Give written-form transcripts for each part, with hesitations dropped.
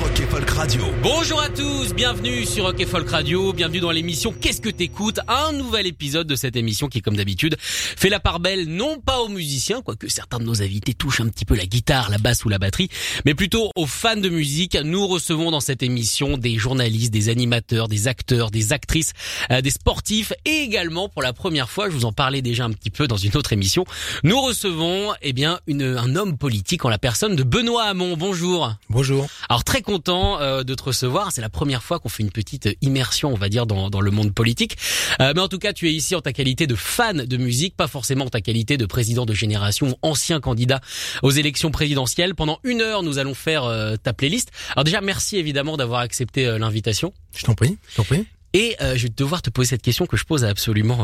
Rock et Folk Radio. Bonjour à tous, bienvenue sur Rock et Folk Radio, bienvenue dans l'émission Qu'est-ce que t'écoutes? Un nouvel épisode de cette émission qui, comme d'habitude, fait la part belle non pas aux musiciens, quoique certains de nos invités touchent un petit peu la guitare, la basse ou la batterie, mais plutôt aux fans de musique. Nous recevons dans cette émission des journalistes, des animateurs, des acteurs, des actrices, des sportifs et également, pour la première fois, je vous en parlais déjà un petit peu dans une autre émission, nous recevons un homme politique en la personne de Benoît Hamon. Bonjour. Bonjour. Alors, très content de te recevoir. C'est la première fois qu'on fait une petite immersion, on va dire, dans le monde politique. Mais en tout cas, tu es ici en ta qualité de fan de musique, pas forcément en ta qualité de président de génération ou ancien candidat aux élections présidentielles. Pendant une heure, nous allons faire ta playlist. Alors déjà, merci évidemment d'avoir accepté l'invitation. Je t'en prie, je t'en prie. Et je vais devoir te poser cette question que je pose à absolument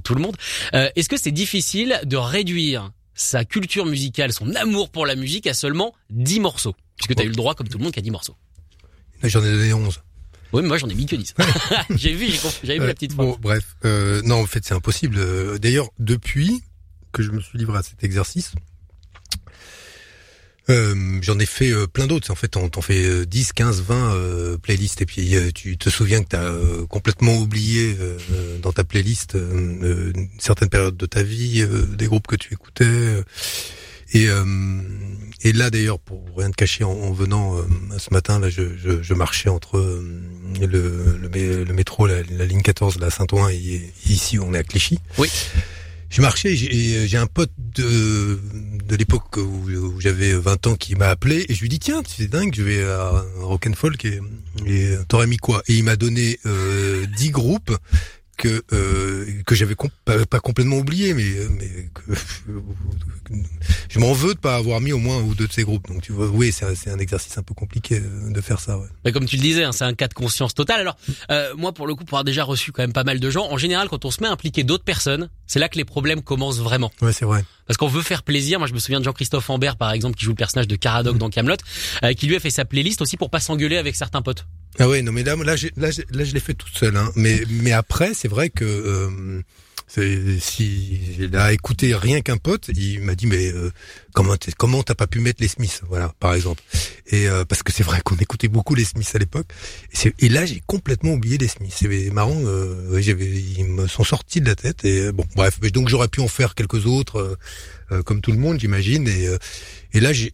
tout le monde. Est-ce que c'est difficile de réduire sa culture musicale, son amour pour la musique à seulement 10 morceaux? Puisque t'as eu le droit, comme tout le monde, qu'à 10 morceaux. J'en ai donné 11. Oui, mais moi j'en ai mis que 10. J'avais vu la petite phrase. Bon, bref. Non, en fait, c'est impossible. D'ailleurs, depuis que je me suis livré à cet exercice, j'en ai fait plein d'autres. En fait, on t'en fait 10, 15, 20 playlists. Et puis, tu te souviens que t'as complètement oublié dans ta playlist certaines périodes de ta vie, des groupes que tu écoutais... Et là d'ailleurs, pour rien te cacher, en venant ce matin là, je marchais entre le métro, la ligne 14 là, à Saint-Ouen, et ici on est à Clichy. Oui. Je marchais, j'ai un pote de l'époque où j'avais 20 ans qui m'a appelé, et je lui dis tiens, c'est dingue, je vais à Rock and Folk et t'aurais mis quoi? Et il m'a donné 10 groupes que j'avais pas complètement oublié, mais que je m'en veux de pas avoir mis au moins un ou deux de ces groupes. Donc tu vois, oui, c'est un exercice un peu compliqué de faire ça. Ouais. Mais comme tu le disais, hein, c'est un cas de conscience totale. Alors moi, pour le coup, pour avoir déjà reçu quand même pas mal de gens, en général, quand on se met à impliquer d'autres personnes, c'est là que les problèmes commencent vraiment. Ouais, c'est vrai. Parce qu'on veut faire plaisir. Moi, je me souviens de Jean-Christophe Ambert, par exemple, qui joue le personnage de Caradoc dans Kaamelott, qui lui a fait sa playlist aussi pour pas s'engueuler avec certains potes. Ah ouais, non mais là je l'ai fait tout seul, hein. Mais après c'est vrai que si il a écouté rien qu'un pote, il m'a dit mais comment t'as pas pu mettre les Smiths, voilà, par exemple. Et parce que c'est vrai qu'on écoutait beaucoup les Smiths à l'époque. Et là j'ai complètement oublié les Smiths. C'est marrant, ils me sont sortis de la tête. Et bon, bref, donc j'aurais pu en faire quelques autres comme tout le monde, j'imagine. Et là j'ai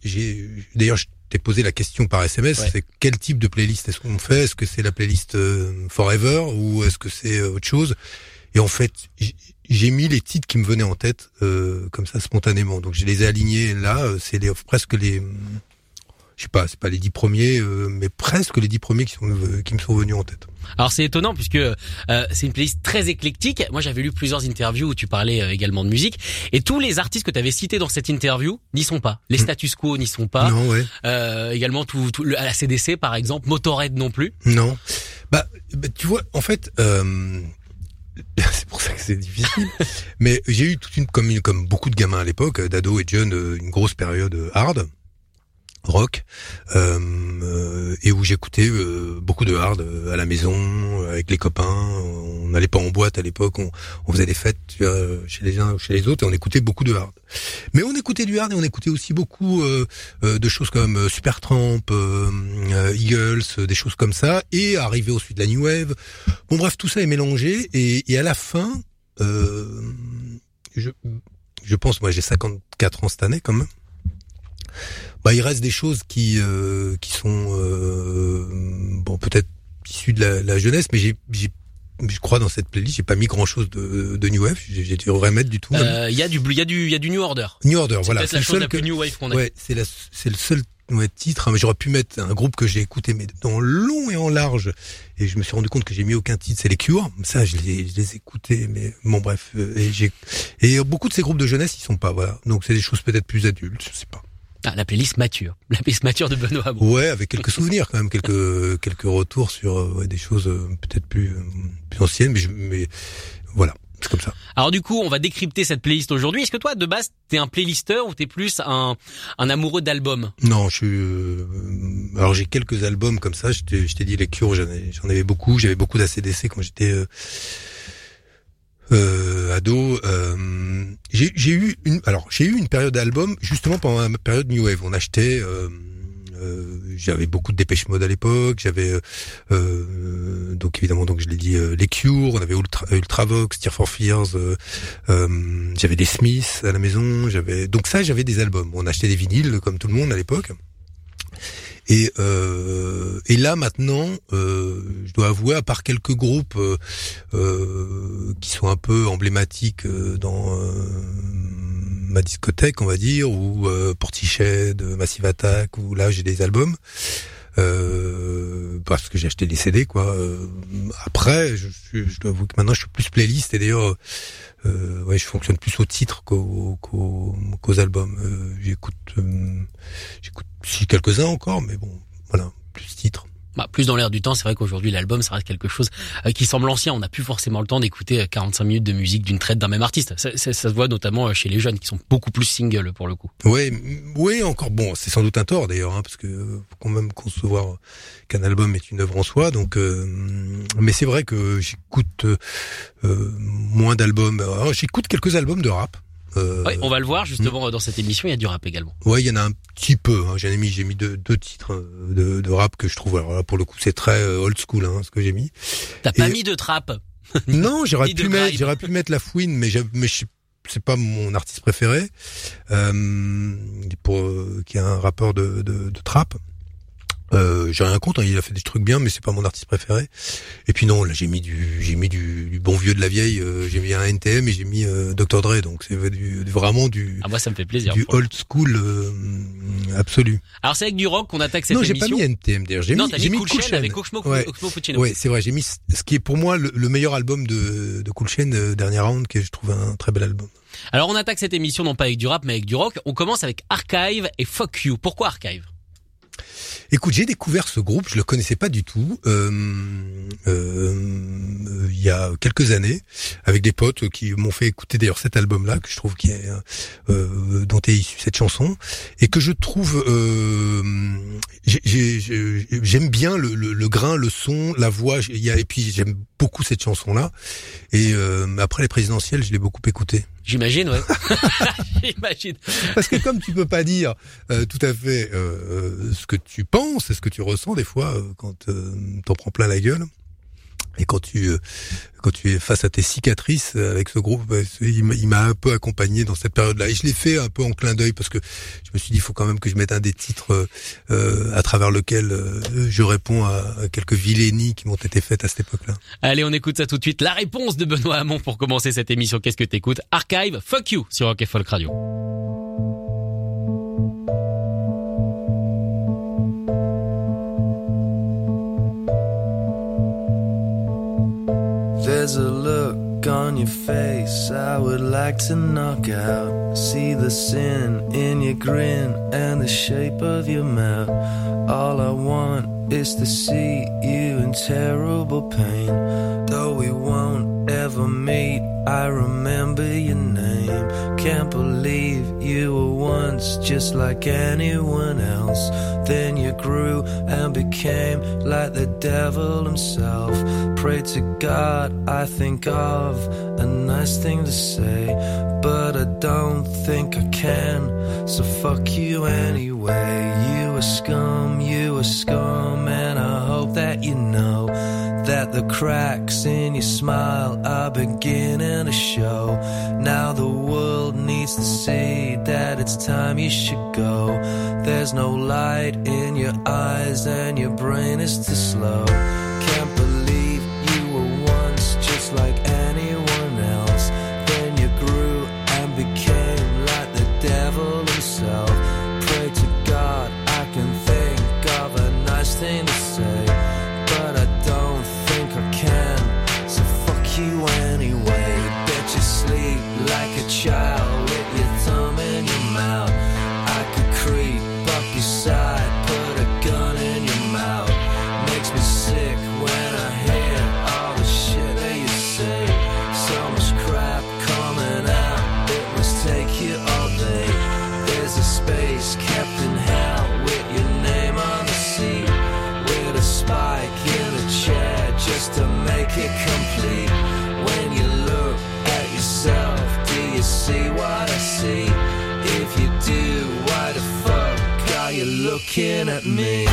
d'ailleurs t'es posé la question par SMS, ouais. C'est quel type de playlist est-ce qu'on fait? Est-ce que c'est la playlist Forever ou est-ce que c'est autre chose? Et en fait, j'ai mis les titres qui me venaient en tête comme ça spontanément. Donc je les ai alignés là, c'est presque les, je sais pas, c'est pas les 10 premiers, mais presque les 10 premiers qui me sont venus en tête. Alors c'est étonnant puisque c'est une playlist très éclectique. Moi j'avais lu plusieurs interviews où tu parlais également de musique, et tous les artistes que tu avais cités dans cette interview n'y sont pas. Les Status Quo n'y sont pas. Non, ouais. Également tout le ACDC par exemple, Motorhead non plus. Non. Bah tu vois, en fait c'est pour ça que c'est difficile. Mais j'ai eu comme beaucoup de gamins à l'époque, d'ados et de jeunes, une grosse période hard rock, et où j'écoutais beaucoup de hard à la maison avec les copains. On n'allait pas en boîte à l'époque, on faisait des fêtes chez les uns ou chez les autres, et on écoutait beaucoup de hard. Mais on écoutait du hard et on écoutait aussi beaucoup de choses comme Supertramp, Eagles, des choses comme ça, et arrivé ensuite de la New Wave. Bon bref, tout ça est mélangé, et à la fin je pense, moi j'ai 54 ans cette année quand même. Bah, il reste des choses qui sont bon, peut-être issues de la jeunesse, mais je crois dans cette playlist, j'ai pas mis grand-chose de New Wave, j'ai dû remettre du tout. Il y a du New Order. New Order, c'est voilà, c'est la chose la plus New Wave qu'on a. Ouais, c'est le seul titre, hein, mais j'aurais pu mettre un groupe que j'ai écouté mais en long et en large, et je me suis rendu compte que j'ai mis aucun titre, c'est les Cure. Ça je les écoutais, mais bon bref, et beaucoup de ces groupes de jeunesse ils sont pas, voilà. Donc c'est des choses peut-être plus adultes, je sais pas. Ah, la playlist mature. La playlist mature de Benoît Hamon. Ouais, avec quelques souvenirs quand même, quelques retours sur des choses peut-être plus anciennes, mais voilà, c'est comme ça. Alors du coup, on va décrypter cette playlist aujourd'hui. Est-ce que toi, de base, t'es un playlisteur ou t'es plus un amoureux d'albums ? Non, je suis... alors j'ai quelques albums comme ça, je t'ai dit les Cures, j'en avais beaucoup. J'avais beaucoup d'ACDC quand j'étais... ado, j'ai eu une période d'album justement pendant la période New Wave. On achetait, j'avais beaucoup de Dépêche Mode à l'époque. J'avais donc évidemment, donc je l'ai dit, les Cure. On avait Ultravox, Tears for Fears. J'avais des Smiths à la maison. J'avais des albums. On achetait des vinyles comme tout le monde à l'époque. Et là maintenant, je dois avouer, à part quelques groupes qui sont un peu emblématiques dans ma discothèque, on va dire, ou Portishead, Massive Attack, où là j'ai des albums, parce que j'ai acheté des CD, quoi. Après, je dois avouer que maintenant je suis plus playlist, et d'ailleurs, je fonctionne plus aux titres qu'aux albums. J'écoute si quelques-uns encore, mais bon, voilà, plus titres. Bah, plus dans l'air du temps, c'est vrai qu'aujourd'hui l'album, ça reste quelque chose qui semble ancien. On n'a plus forcément le temps d'écouter 45 minutes de musique d'une traite d'un même artiste. Ça se voit notamment chez les jeunes qui sont beaucoup plus singles pour le coup. Oui, encore bon, c'est sans doute un tort d'ailleurs, parce que faut quand même concevoir qu'un album est une œuvre en soi. Donc, mais c'est vrai que j'écoute moins d'albums. Alors, j'écoute quelques albums de rap. Ouais, on va le voir justement dans cette émission, il y a du rap également. Ouais, il y en a un petit peu. Hein. J'ai mis deux titres de rap que je trouve. Alors là, pour le coup, c'est très old school, hein, ce que j'ai mis. T'as pas mis de trap. Non, j'aurais pu mettre La Fouine, mais c'est pas mon artiste préféré, qui est un rappeur de trap. J'ai rien contre, hein, il a fait des trucs bien, mais c'est pas mon artiste préféré. Et puis non, là j'ai mis du bon vieux de la vieille. J'ai mis un NTM et j'ai mis Dr. Dre, donc c'est vraiment du. Ah moi ça me fait plaisir. Du old school absolu. Alors c'est avec du rock qu'on attaque cette émission. Non, j'ai pas mis NTM d'ailleurs. J'ai mis Cool Chain avec Oxmo Puccino. Ouais, c'est vrai. J'ai mis ce qui est pour moi le meilleur album de Cool Chain, Dernier round, que je trouve un très bel album. Alors on attaque cette émission non pas avec du rap mais avec du rock. On commence avec Archive et Fuck You. Pourquoi Archive ? Écoute, j'ai découvert ce groupe, je le connaissais pas du tout, il y a quelques années, avec des potes qui m'ont fait écouter d'ailleurs cet album-là, que je trouve qui est dont est issue cette chanson, et que je trouve, j'aime bien le grain, le son, la voix, et puis j'aime beaucoup cette chanson-là. Et après les présidentielles, je l'ai beaucoup écoutée. J'imagine, ouais. J'imagine. Parce que comme tu peux pas dire tout à fait ce que tu penses et ce que tu ressens des fois quand t'en prends plein la gueule, et quand tu es face à tes cicatrices avec ce groupe, il m'a un peu accompagné dans cette période-là. Et je l'ai fait un peu en clin d'œil parce que je me suis dit, il faut quand même que je mette un des titres à travers lequel je réponds à quelques vilainies qui m'ont été faites à cette époque-là. Allez, on écoute ça tout de suite. La réponse de Benoît Hamon pour commencer cette émission. Qu'est-ce que t'écoutes ? Archive, Fuck You sur Rock et Folk Radio. There's a look on your face I would like to knock out. See the sin in your grin and the shape of your mouth. All I want is to see you in terrible pain. Though we won't ever meet, I remember your name. Can't believe you were once just like anyone else. Then you grew and became like the devil himself. Pray to God, I think of a nice thing to say, but I don't think I can, so fuck you anyway. You were scum, you were scum, and I hope that you know that the cracks in your smile are beginning to show. Now the world needs to see that it's time you should go. There's no light in your eyes and your brain is too slow. Can't believe you were once just like anyone else. Then you grew and became like the devil himself. Pray to God I can think of a nice thing to say, but I don't think I can, so fuck you anyway. Bet you sleep like a child with your thumb in your mouth. I could creep space, Captain Hal, with your name on the seat, with a spike in a chair just to make it complete. When you look at yourself, do you see what I see? If you do, why the fuck are you looking at me?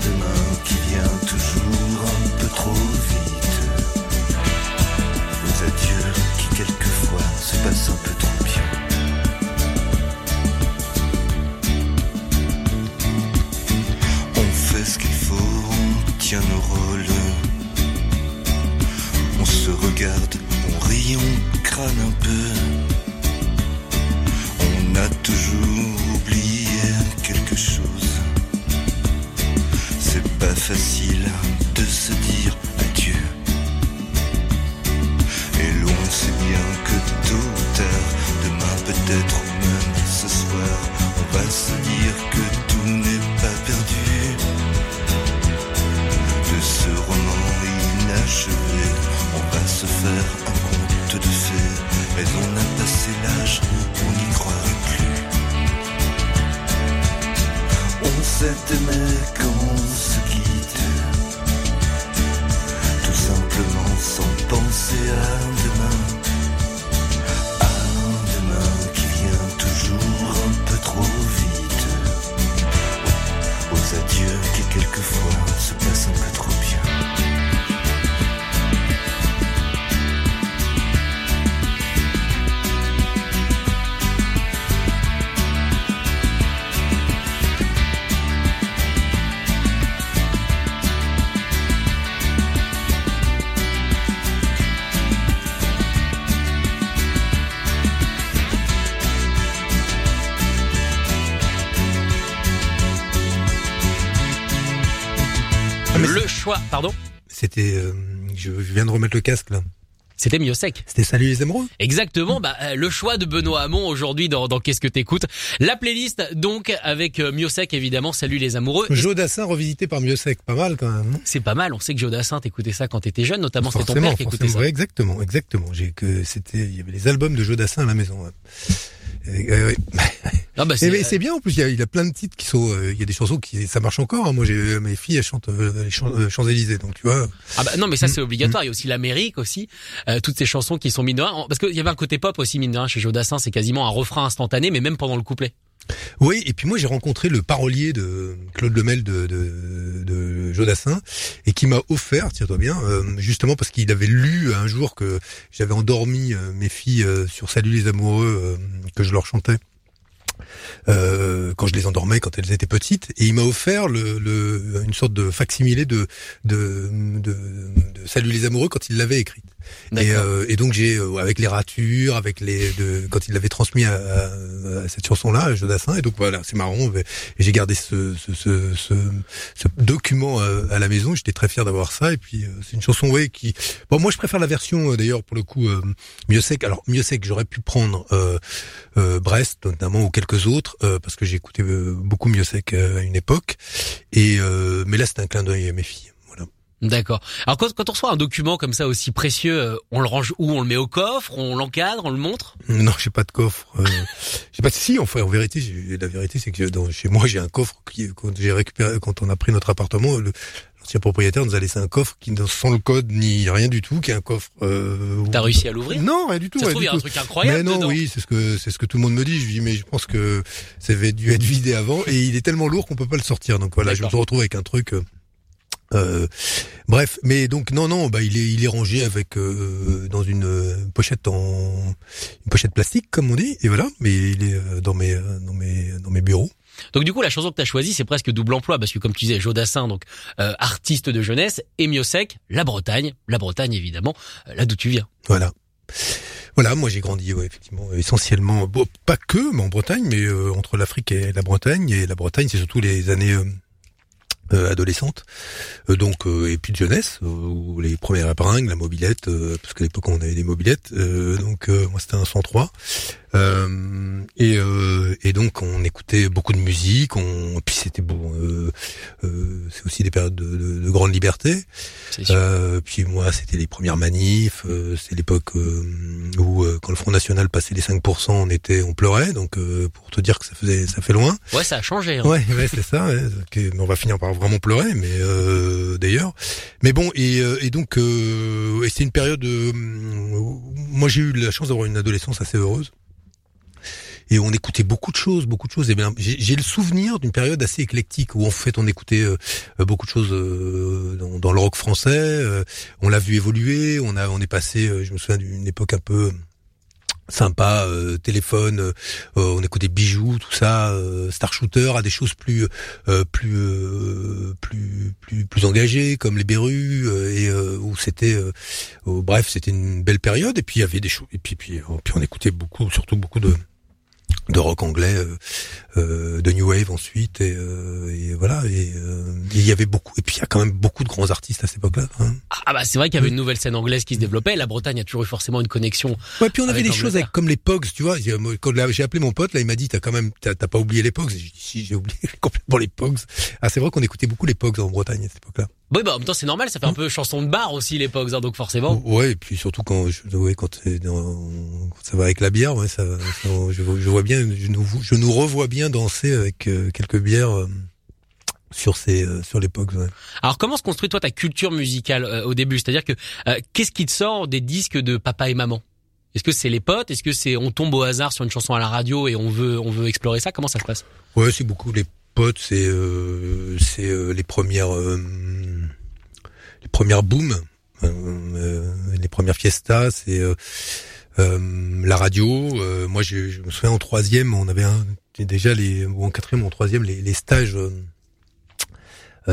Demain qui vient toujours. d'être humaine. Ce soir, on va se dire que tout n'est pas perdu. De ce roman inachevé, on va se faire un conte de fées. Mais on a passé l'âge où on n'y croirait plus. On s'aimait quand on se quitte, tout simplement sans penser à demain. Adieu qui quelquefois se passe un peu trop bien. Pardon ? C'était... je viens de remettre le casque là. C'était Miossec. C'était Salut les émeraudes. Exactement, bah le choix de Benoît Hamon aujourd'hui dans Qu'est-ce que t'écoutes. La playlist donc avec Miossec évidemment, Salut les amoureux. Joe Dassin revisité par Miossec, pas mal quand même. C'est pas mal, on sait que Joe Dassin t'écoutais ça quand t'étais jeune, notamment c'était ton père qui écoutait ça. Ouais, exactement. Il y avait les albums de Joe Dassin à la maison. Ouais. Ah bah mais c'est bien en plus, il y a plein de titres qui sont, il y a des chansons qui ça marche encore. Hein. Moi j'ai mes filles elles chantent les Champs-Élysées, donc tu vois. Ah bah non mais ça c'est obligatoire. Il y a aussi l'Amérique aussi, toutes ces chansons qui sont mine de rien, parce qu'il y avait un côté pop aussi mine de rien chez Joe Dassin, c'est quasiment un refrain instantané, mais même pendant le couplet. Oui, et puis moi j'ai rencontré le parolier de Claude Lemel de Joe Dassin et qui m'a offert, tiens-toi bien, justement parce qu'il avait lu un jour que j'avais endormi mes filles sur Salut les amoureux que je leur chantais quand je les endormais quand elles étaient petites, et il m'a offert une sorte de facsimilé de Salut les amoureux quand il l'avait écrite. Et donc j'ai avec les ratures, avec quand il l'avait transmis à cette chanson-là, à Joe Dassin, et donc voilà, c'est marrant. Et j'ai gardé ce document à la maison. J'étais très fier d'avoir ça. Et puis c'est une chanson, ouais, qui. Bon, moi je préfère la version d'ailleurs pour le coup Miossec. Alors Miossec, j'aurais pu prendre Brest notamment ou quelques autres parce que j'écoutais beaucoup Miossec à une époque. Et mais là c'était un clin d'œil à mes filles. D'accord. Alors quand on reçoit un document comme ça aussi précieux, on le range où ? On le met au coffre ? On l'encadre ? On le montre ? Non, j'ai pas de coffre. J'ai pas. Si, enfin, en vérité, la vérité, c'est que chez moi, j'ai un coffre quand j'ai récupéré, quand on a pris notre appartement. L'ancien propriétaire nous a laissé un coffre qui sans le code ni rien du tout, qui est un coffre. T'as réussi à l'ouvrir ? Non, rien du tout. Ça se trouve, il y a un truc incroyable dedans. Mais non, oui, c'est ce que tout le monde me dit. Je dis, mais je pense que ça avait dû être vidé avant, et il est tellement lourd qu'on peut pas le sortir. Donc voilà, D'accord. Je me retrouve avec un truc. Bref, mais donc non, bah il est rangé avec dans une pochette plastique comme on dit, et voilà, mais il est dans mes bureaux. Donc du coup la chanson que t'as choisie c'est presque double emploi parce que comme tu disais Joe Dassin donc artiste de jeunesse et Miossec, la Bretagne évidemment, là d'où tu viens. Voilà, moi j'ai grandi effectivement essentiellement pas que mais en Bretagne, mais entre l'Afrique et la Bretagne, c'est surtout les années adolescente, donc et puis de jeunesse, où les premières épingles, la mobilette, parce qu'à l'époque on avait des mobilettes, donc moi c'était un 103, et donc on écoutait beaucoup de musique, puis c'était bon, c'est aussi des périodes de grande liberté, puis moi c'était les premières manifs, c'est l'époque où quand le Front National passait les 5%, on pleurait, donc pour te dire que ça fait loin. Ouais, ça a changé. Hein. Ouais, c'est ça, okay, mais on va finir par vraiment pleurer, mais d'ailleurs, mais bon, et donc et c'est une période où moi j'ai eu la chance d'avoir une adolescence assez heureuse et on écoutait beaucoup de choses. Et bien j'ai le souvenir d'une période assez éclectique où en fait on écoutait beaucoup de choses dans le rock français, on l'a vu évoluer, on est passé, je me souviens d'une époque un peu sympa, téléphone, on écoutait bijoux, tout ça, Star Shooter, à des choses plus engagées comme les Berus et où c'était bref, c'était une belle période, et puis il y avait des choses, et puis on écoutait beaucoup, surtout beaucoup de rock anglais de New Wave ensuite, et voilà, et il y avait beaucoup, et puis il y a quand même beaucoup de grands artistes à cette époque-là. Hein. Ah bah c'est vrai qu'il y avait une nouvelle scène anglaise qui se développait, la Bretagne a toujours eu forcément une connexion. Ouais, puis on avait des choses avec, comme les Pogs, tu vois, quand j'ai appelé mon pote, là il m'a dit t'as pas oublié les Pogs, j'ai dit si, j'ai oublié complètement les Pogs. Ah c'est vrai qu'on écoutait beaucoup les Pogs en Bretagne à cette époque-là. Oui, bah en même temps c'est normal, ça fait un peu chanson de bar aussi les Pogs, hein, donc forcément. Ouais, et puis surtout quand ça va avec la bière, ouais, ça je vois bien, je nous revois bien danser avec quelques bières sur les Pogs. Ouais. Alors comment se construit toi ta culture musicale au début, c'est-à-dire que qu'est-ce qui te sort des disques de papa et maman? Est-ce que c'est les potes? Est-ce que c'est on tombe au hasard sur une chanson à la radio et on veut explorer ça? Comment ça se passe? Ouais, c'est beaucoup les potes, c'est les premières booms, les premières fiestas, c'est la radio. Moi, je me souviens en troisième, on avait en quatrième, en troisième, les stages. Tu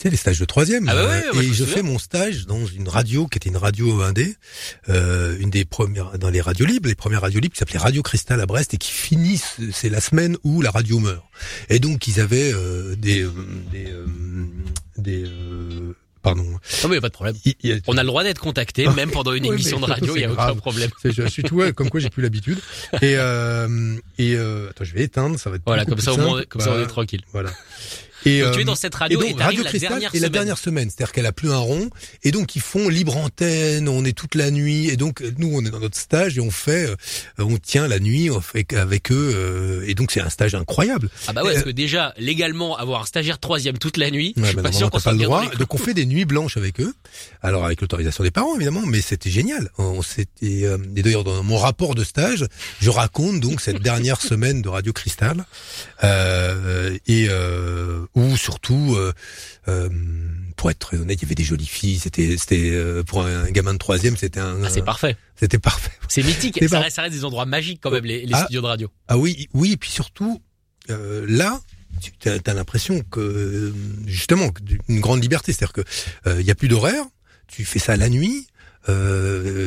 sais, les stages de troisième. Ah bah ouais, et je fais mon stage dans une radio qui était une radio indé, une des premières, dans les premières radios libres qui s'appelait Radio Cristal à Brest et qui finissent, c'est la semaine où la radio meurt. Et donc, ils avaient pardon. Non mais y a pas de problème. On a le droit d'être contacté, même pendant une émission de radio, il y a aucun problème. Je suis tout comme quoi j'ai plus l'habitude. Et attends, je vais éteindre, ça va être. Voilà, comme ça on est tranquille. Voilà. Et donc tu es dans cette radio et donc, Radio Cristal la dernière semaine, c'est-à-dire qu'elle a plus un rond, et donc ils font libre antenne, on est toute la nuit, et donc nous on est dans notre stage et on tient la nuit avec eux, et donc c'est un stage incroyable. Ah bah ouais, parce que déjà légalement avoir un stagiaire troisième toute la nuit, ouais, je suis pas sûr qu'on soit bien droit. Donc on fait des nuits blanches avec eux, alors avec l'autorisation des parents évidemment, mais c'était génial. Et d'ailleurs dans mon rapport de stage, je raconte donc cette dernière semaine de Radio Cristal ou surtout, pour être très honnête, il y avait des jolies filles. C'était pour un gamin de troisième, c'était c'est parfait. C'était parfait. C'est mythique. Ça reste des endroits magiques quand même, les studios de radio. Ah oui. Et puis surtout, là, t'as l'impression que justement une grande liberté, c'est-à-dire que il y a plus d'horaire. Tu fais ça la nuit.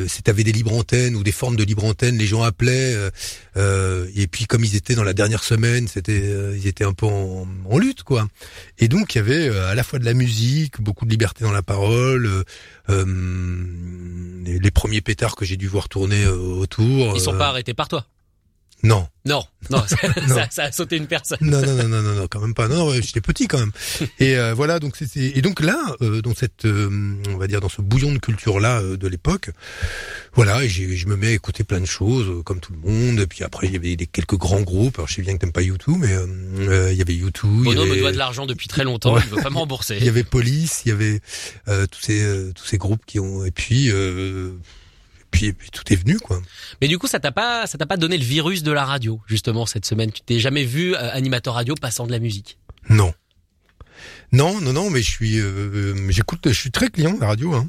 Si t'avais des libres antennes ou des formes de libres antennes, les gens appelaient et puis comme ils étaient dans la dernière semaine, ils étaient un peu en lutte quoi. Et donc il y avait à la fois de la musique, beaucoup de liberté dans la parole, les premiers pétards que j'ai dû voir tourner autour. Ils sont pas arrêtés par toi? Non. Ça a sauté une personne. Non, quand même pas. Non, j'étais petit quand même. Et voilà, donc et donc là, dans cette, on va dire, dans ce bouillon de culture là de l'époque, voilà, et je me mets à écouter plein de choses, comme tout le monde. Et puis après, il y avait quelques grands groupes. Alors je sais bien que t'aimes pas U2, mais il y avait U2. Bono me doit de l'argent depuis très longtemps. Ouais. Il veut pas me rembourser. Il y avait Police, il y avait tous ces groupes qui ont. Et puis tout est venu quoi. Mais du coup ça t'a pas donné le virus de la radio justement cette semaine? Tu t'es jamais vu animateur radio passant de la musique? Non, mais je suis très client de la radio hein.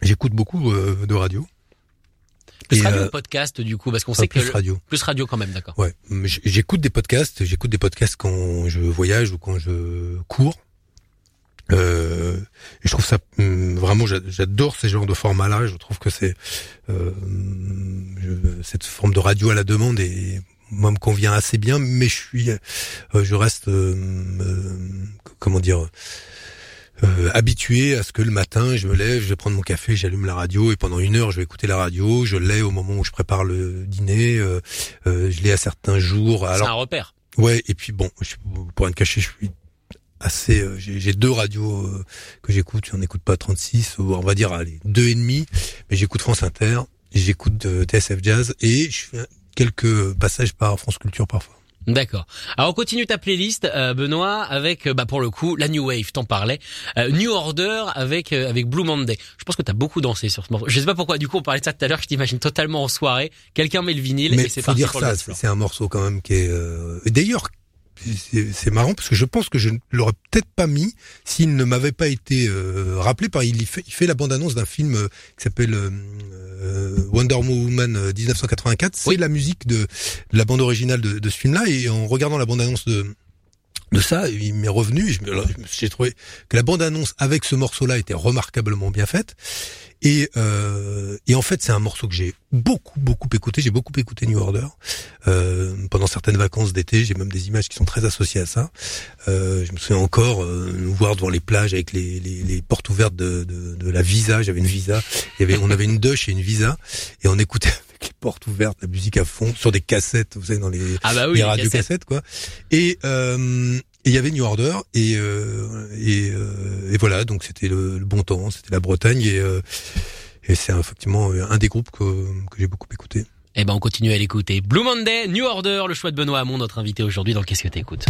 J'écoute beaucoup de radio. Plus radio ou podcast du coup, parce qu'on sait que plus radio quand même, d'accord. Ouais, j'écoute des podcasts quand je voyage ou quand je cours. Je trouve ça vraiment, j'adore ces genres de formats-là. Je trouve que c'est cette forme de radio à la demande et moi me convient assez bien. Mais je reste habitué à ce que le matin, je me lève, je vais prendre mon café, j'allume la radio et pendant une heure, je vais écouter la radio. Je l'ai au moment où je prépare le dîner. Je l'ai à certains jours. Alors, c'est un repère. Ouais. Et puis bon, pour rien te cacher, je suis assez, j'ai deux radios que j'écoute, j'en écoute pas 36, on va dire allez, 2,5, mais j'écoute France Inter, j'écoute TSF Jazz et je fais quelques passages par France Culture parfois. D'accord. Alors on continue ta playlist Benoît avec pour le coup la New Wave, t'en parlais, New Order avec Blue Monday. Je pense que t'as beaucoup dansé sur ce morceau. Je sais pas pourquoi, du coup on parlait de ça tout à l'heure, je t'imagine totalement en soirée, quelqu'un met le vinyle mais et c'est parti pour le dancefloor. C'est un morceau quand même qui est d'ailleurs c'est marrant parce que je pense que je ne l'aurais peut-être pas mis s'il ne m'avait pas été rappelé par il fait la bande-annonce d'un film qui s'appelle Wonder Woman 1984. C'est la musique de la bande originale de ce film-là et en regardant la bande-annonce de de ça, il m'est revenu, j'ai trouvé que la bande-annonce avec ce morceau-là était remarquablement bien faite. Et en fait, c'est un morceau que j'ai beaucoup écouté. J'ai beaucoup écouté New Order pendant certaines vacances d'été. J'ai même des images qui sont très associées à ça. Je me souviens encore nous voir devant les plages avec les portes ouvertes de la Visa. J'avais une Visa. On avait une Deutsche et une Visa, et on écoutait avec les portes ouvertes la musique à fond sur des cassettes. Vous savez, dans les, les radiocassettes, quoi. Et il y avait New Order et voilà, donc c'était le bon temps, c'était la Bretagne et c'est effectivement un des groupes que j'ai beaucoup écouté. Eh ben on continue à l'écouter. Blue Monday, New Order, le choix de Benoît Hamon, notre invité aujourd'hui dans Qu'est-ce que t'écoutes ?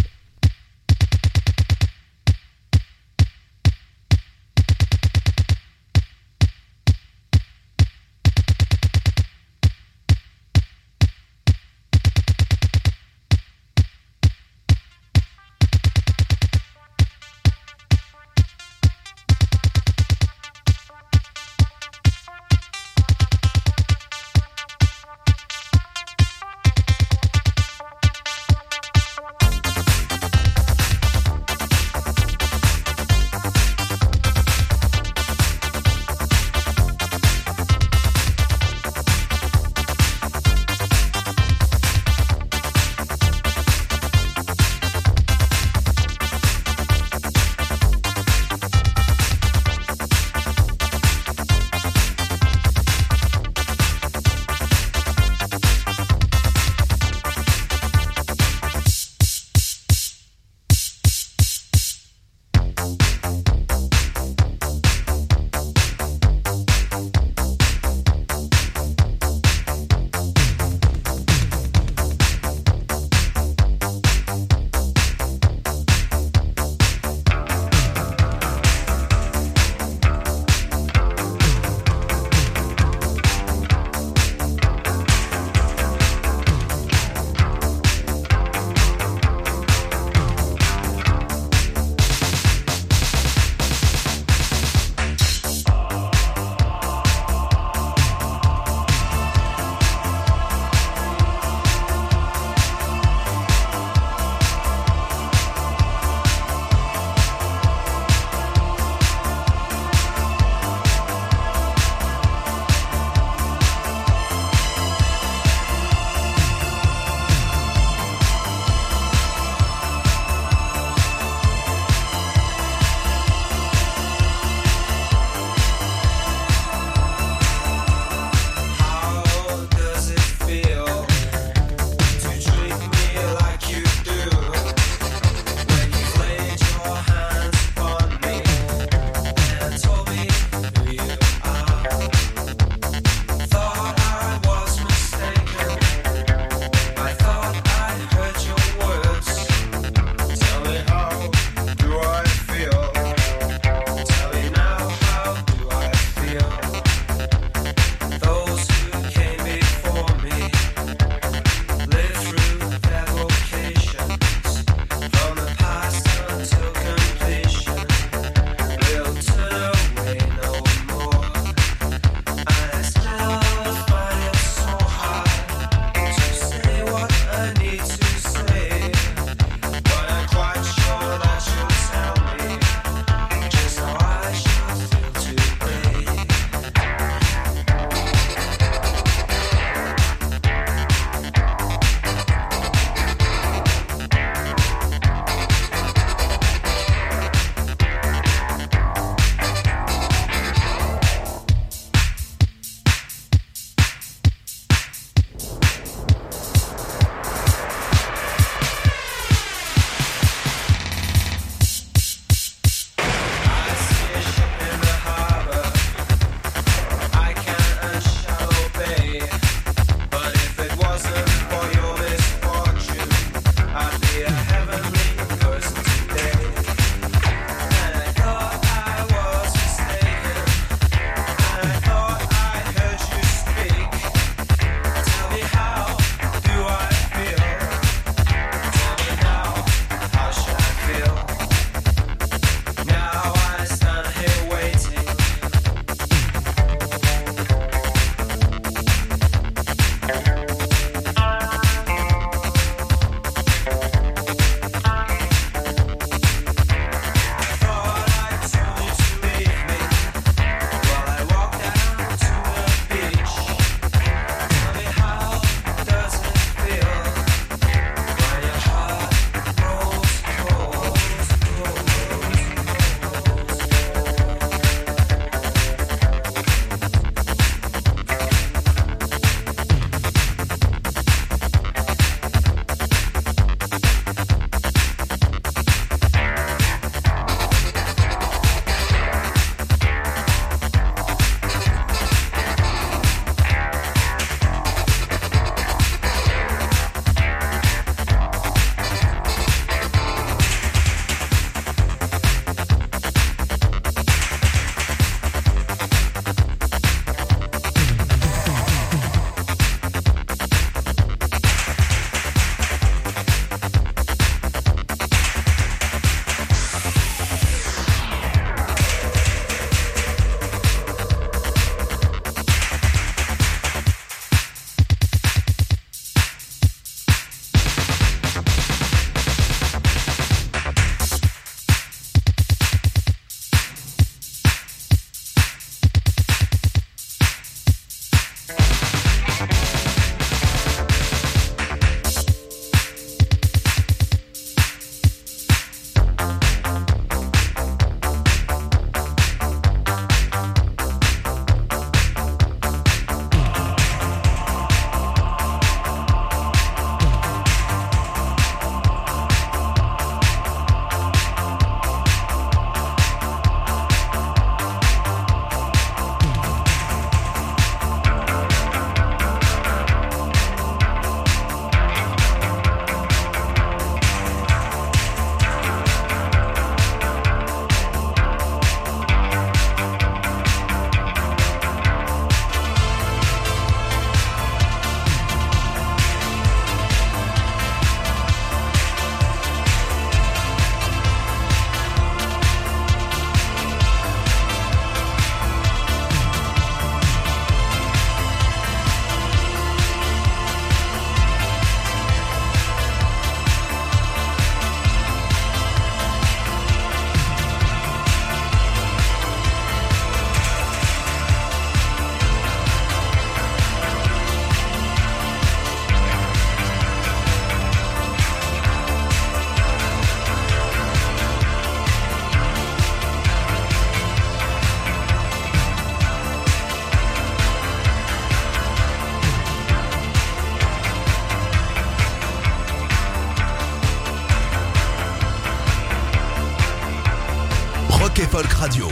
et Folk Radio.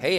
Hey,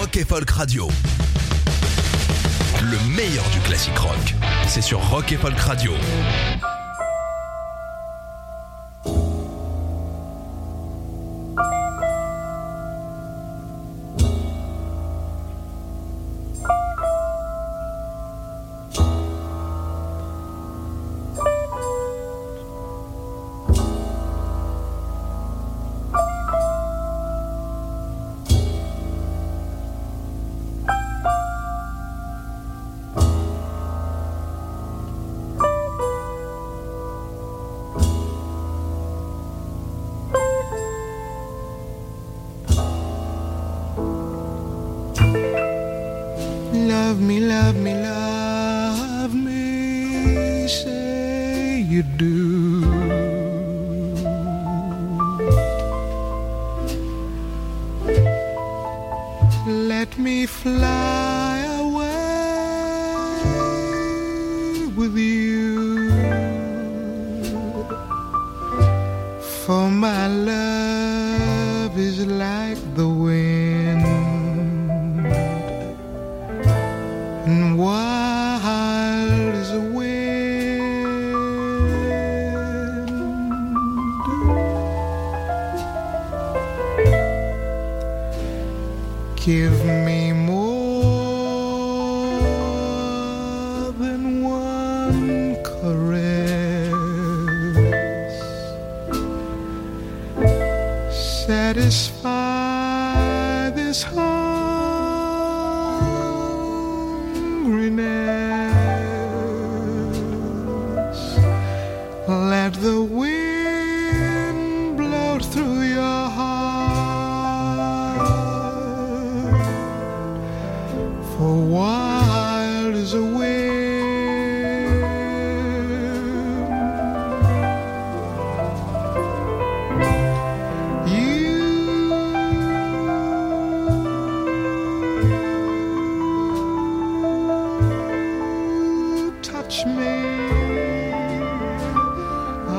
Rock et Folk Radio. Le meilleur du classique rock. C'est sur Rock et Folk Radio. Touch me, I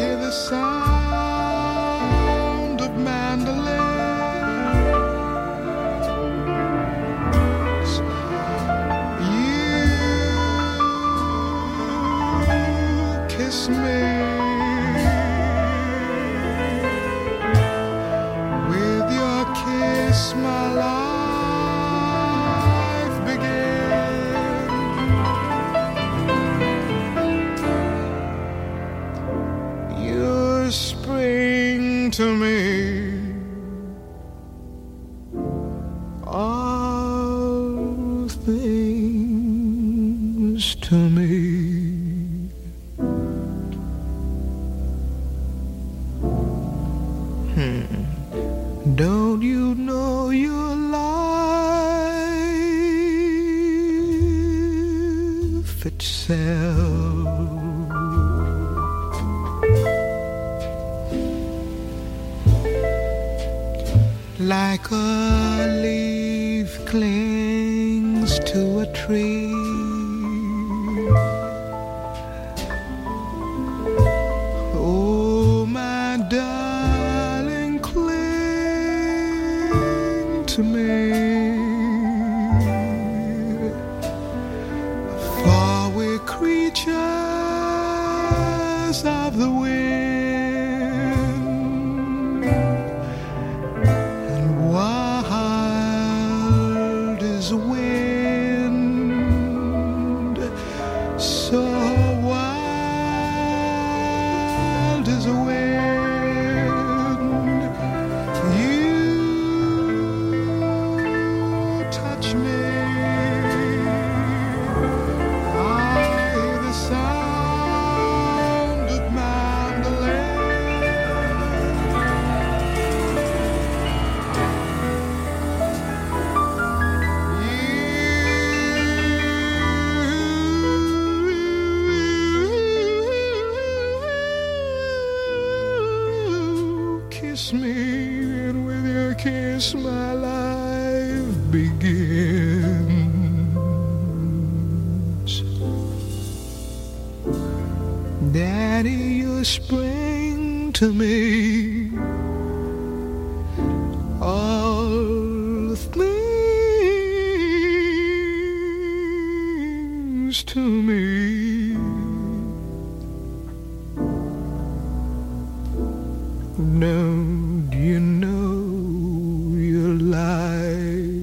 hear the sound. guess my life begins. Daddy, you're spring to me. All things to me. Don't you know your life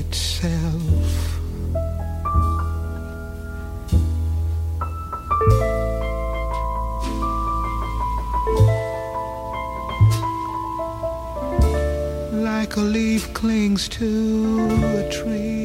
itself like a leaf clings to a tree,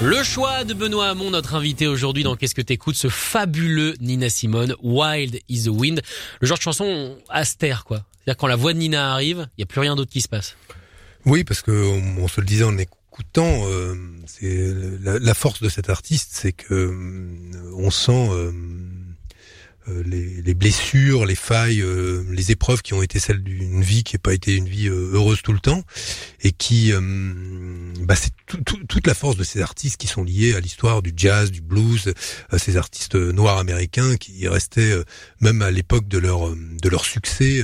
le choix de Benoît Hamon, notre invité aujourd'hui dans Qu'est-ce que t'écoutes, ce fabuleux Nina Simone, Wild is the Wind. Le genre de chanson austère, quoi. C'est-à-dire quand la voix de Nina arrive, il n'y a plus rien d'autre qui se passe. Oui, parce que on se le disait en écoutant, c'est la force de cet artiste, c'est que on sent les blessures, les failles, les épreuves qui ont été celles d'une vie qui n'a pas été une vie heureuse tout le temps, et qui c'est toute la force de ces artistes qui sont liés à l'histoire du jazz, du blues, ces artistes noirs américains qui restaient même à l'époque de leur succès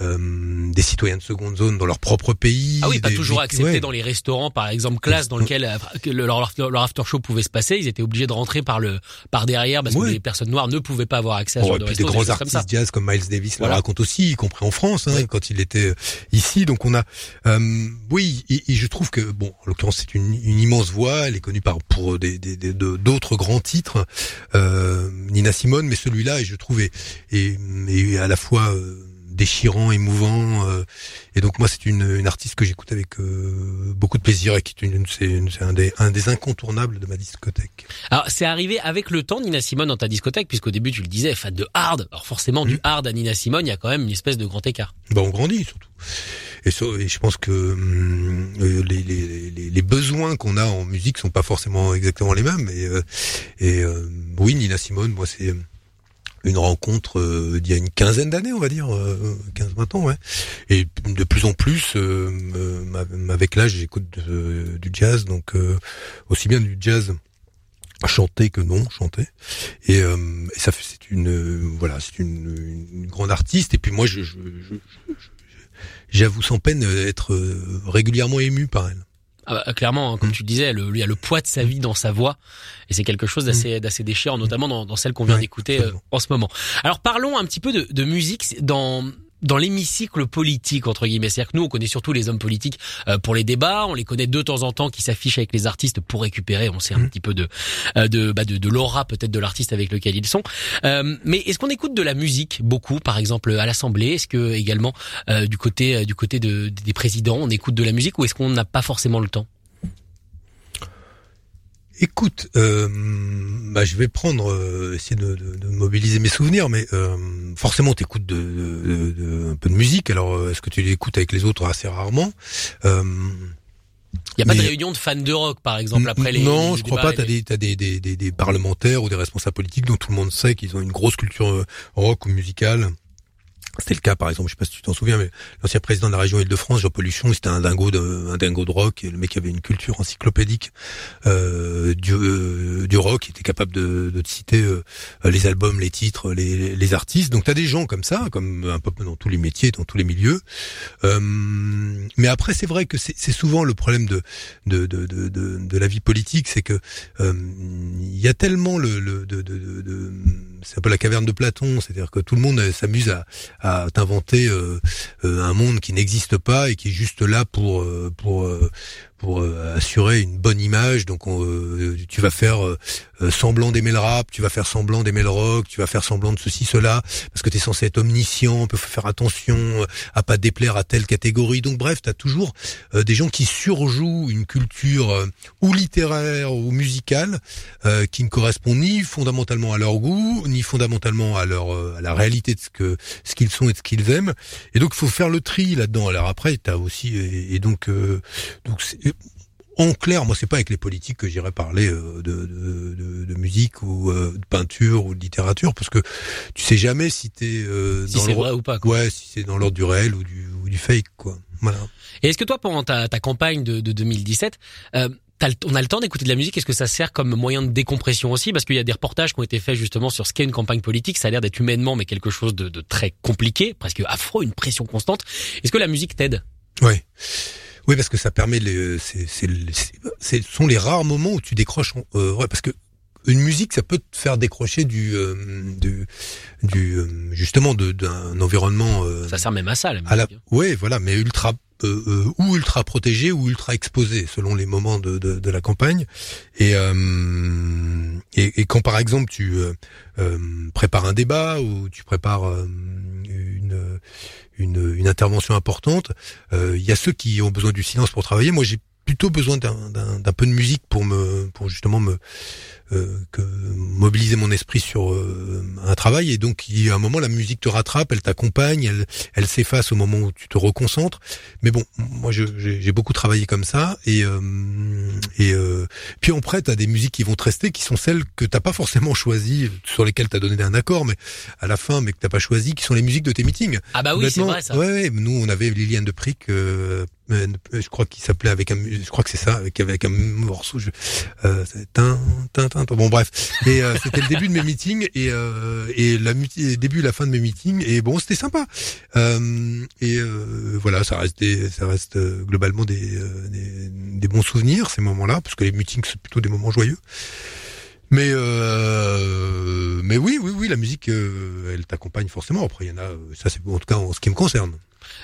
des citoyens de seconde zone dans leur propre pays. Ah oui, pas toujours acceptés dans les restaurants par exemple classe dans lequel leur after show pouvait se passer, ils étaient obligés de rentrer par derrière parce que les personnes noires ne pouvaient pas avoir accès à ce genre de resto. Des grands artistes jazz comme Miles Davis le racontent aussi, y compris en France quand il était ici. Donc on a et je trouve que en l'occurrence c'est une immense voix, elle est connue pour d'autres grands titres, Nina Simone, mais celui-là je trouve est à la fois déchirant, émouvant, et donc moi c'est une artiste que j'écoute avec beaucoup de plaisir et qui est un des incontournables de ma discothèque. Alors c'est arrivé avec le temps, Nina Simone, dans ta discothèque, puisqu'au début tu le disais, fan de hard, alors forcément du hard à Nina Simone, il y a quand même une espèce de grand écart. On grandit surtout. Et je pense que les besoins qu'on a en musique sont pas forcément exactement les mêmes. Oui, Nina Simone, moi c'est une rencontre d'il y a une quinzaine d'années, on va dire, 15-20 ans, Et de plus en plus, avec l'âge, j'écoute du jazz, donc aussi bien du jazz chanté que non chanté. Et ça fait, c'est une grande artiste. Et puis moi, j'avoue sans peine être régulièrement ému par elle. Ah bah, clairement, comme tu le disais, il y a le poids de sa vie dans sa voix, et c'est quelque chose d'assez déchirant, notamment dans celle qu'on vient d'écouter en ce moment. Alors parlons un petit peu de musique dans l'hémicycle politique, entre guillemets. C'est-à-dire que nous, on connaît surtout les hommes politiques pour les débats, on les connaît de temps en temps qui s'affichent avec les artistes pour récupérer, on sait un petit peu de l'aura peut-être de l'artiste avec lequel ils sont. Mais est-ce qu'on écoute de la musique beaucoup, par exemple à l'Assemblée? Est-ce que également du côté des présidents, on écoute de la musique, ou est-ce qu'on n'a pas forcément le temps? Écoute, je vais essayer de mobiliser mes souvenirs, mais forcément t'écoutes un peu de musique. Alors, est-ce que tu l'écoutes avec les autres? Assez rarement. Il n'y a pas de réunion de fans de rock, par exemple, après les... Non, je crois pas. T'as des parlementaires ou des responsables politiques dont tout le monde sait qu'ils ont une grosse culture rock ou musicale. C'était le cas, par exemple, je sais pas si tu t'en souviens, mais l'ancien président de la région Île-de-France, Jean-Paul Huchon, c'était un dingo de rock, et le mec avait une culture encyclopédique du rock, il était capable de te citer les albums, les titres, les artistes. Donc t'as des gens comme ça, comme un peu dans tous les métiers, dans tous les milieux. Mais après, c'est vrai que c'est souvent le problème de la vie politique, c'est que il y a tellement le c'est un peu la caverne de Platon, c'est-à-dire que tout le monde s'amuse à t'inventer un monde qui n'existe pas et qui est juste là pour assurer une bonne image. Donc tu vas faire semblant d'aimer le rap, tu vas faire semblant d'aimer le rock, tu vas faire semblant de ceci, cela, parce que t'es censé être omniscient, faut faire attention à pas déplaire à telle catégorie. Donc bref, t'as toujours des gens qui surjouent une culture ou littéraire ou musicale qui ne correspond ni fondamentalement à leur goût, ni fondamentalement à leur à la réalité de ce qu'ils sont et de ce qu'ils aiment. Et donc il faut faire le tri là-dedans. Alors après, t'as aussi donc c'est, en clair, moi c'est pas avec les politiques que j'irais parler de musique ou de peinture ou de littérature, parce que tu sais jamais si t'es si c'est vrai ou pas, quoi. Ouais, si c'est dans l'ordre du réel ou du fake, quoi. Voilà. Et est-ce que toi, pendant ta campagne de 2017, on a le temps d'écouter de la musique? Est-ce que ça sert comme moyen de décompression aussi? Parce qu'il y a des reportages qui ont été faits justement sur ce qu'est une campagne politique. Ça a l'air d'être humainement, mais quelque chose de très compliqué, presque affreux, une pression constante. Est-ce que la musique t'aide? Ouais. Oui, parce que ça permet ce sont les rares moments où tu décroches, ouais, parce que une musique, ça peut te faire décrocher justement d'un environnement. Ça sert même à ça, la musique. Ouais, voilà, mais ou ultra protégé ou ultra exposé selon les moments de la campagne, et quand par exemple tu prépares un débat ou tu prépares une intervention importante, il y a ceux qui ont besoin du silence pour travailler. Moi, j'ai plutôt besoin d'un peu de musique pour mobiliser mon esprit sur un travail. Et donc, à un moment, la musique te rattrape, elle t'accompagne, elle s'efface au moment où tu te reconcentres. Mais bon, moi, j'ai beaucoup travaillé comme ça. Et puis en prêt, t'as des musiques qui vont te rester, qui sont celles que t'as pas forcément choisies, sur lesquelles t'as donné un accord, mais à la fin, mais que t'as pas choisi, qui sont les musiques de tes meetings. Ah bah oui, c'est vrai ça. Ouais, nous, on avait Liliane de Pric, je crois qu'il s'appelait je crois que c'est ça, avec un morceau, bon bref, et c'était le début de mes meetings et début et la fin de mes meetings, et bon, c'était sympa, voilà, ça reste globalement des bons souvenirs, ces moments-là, parce que les meetings, c'est plutôt des moments joyeux. Mais oui, la musique, elle t'accompagne forcément. Après, il y en a, ça c'est en tout cas en ce qui me concerne.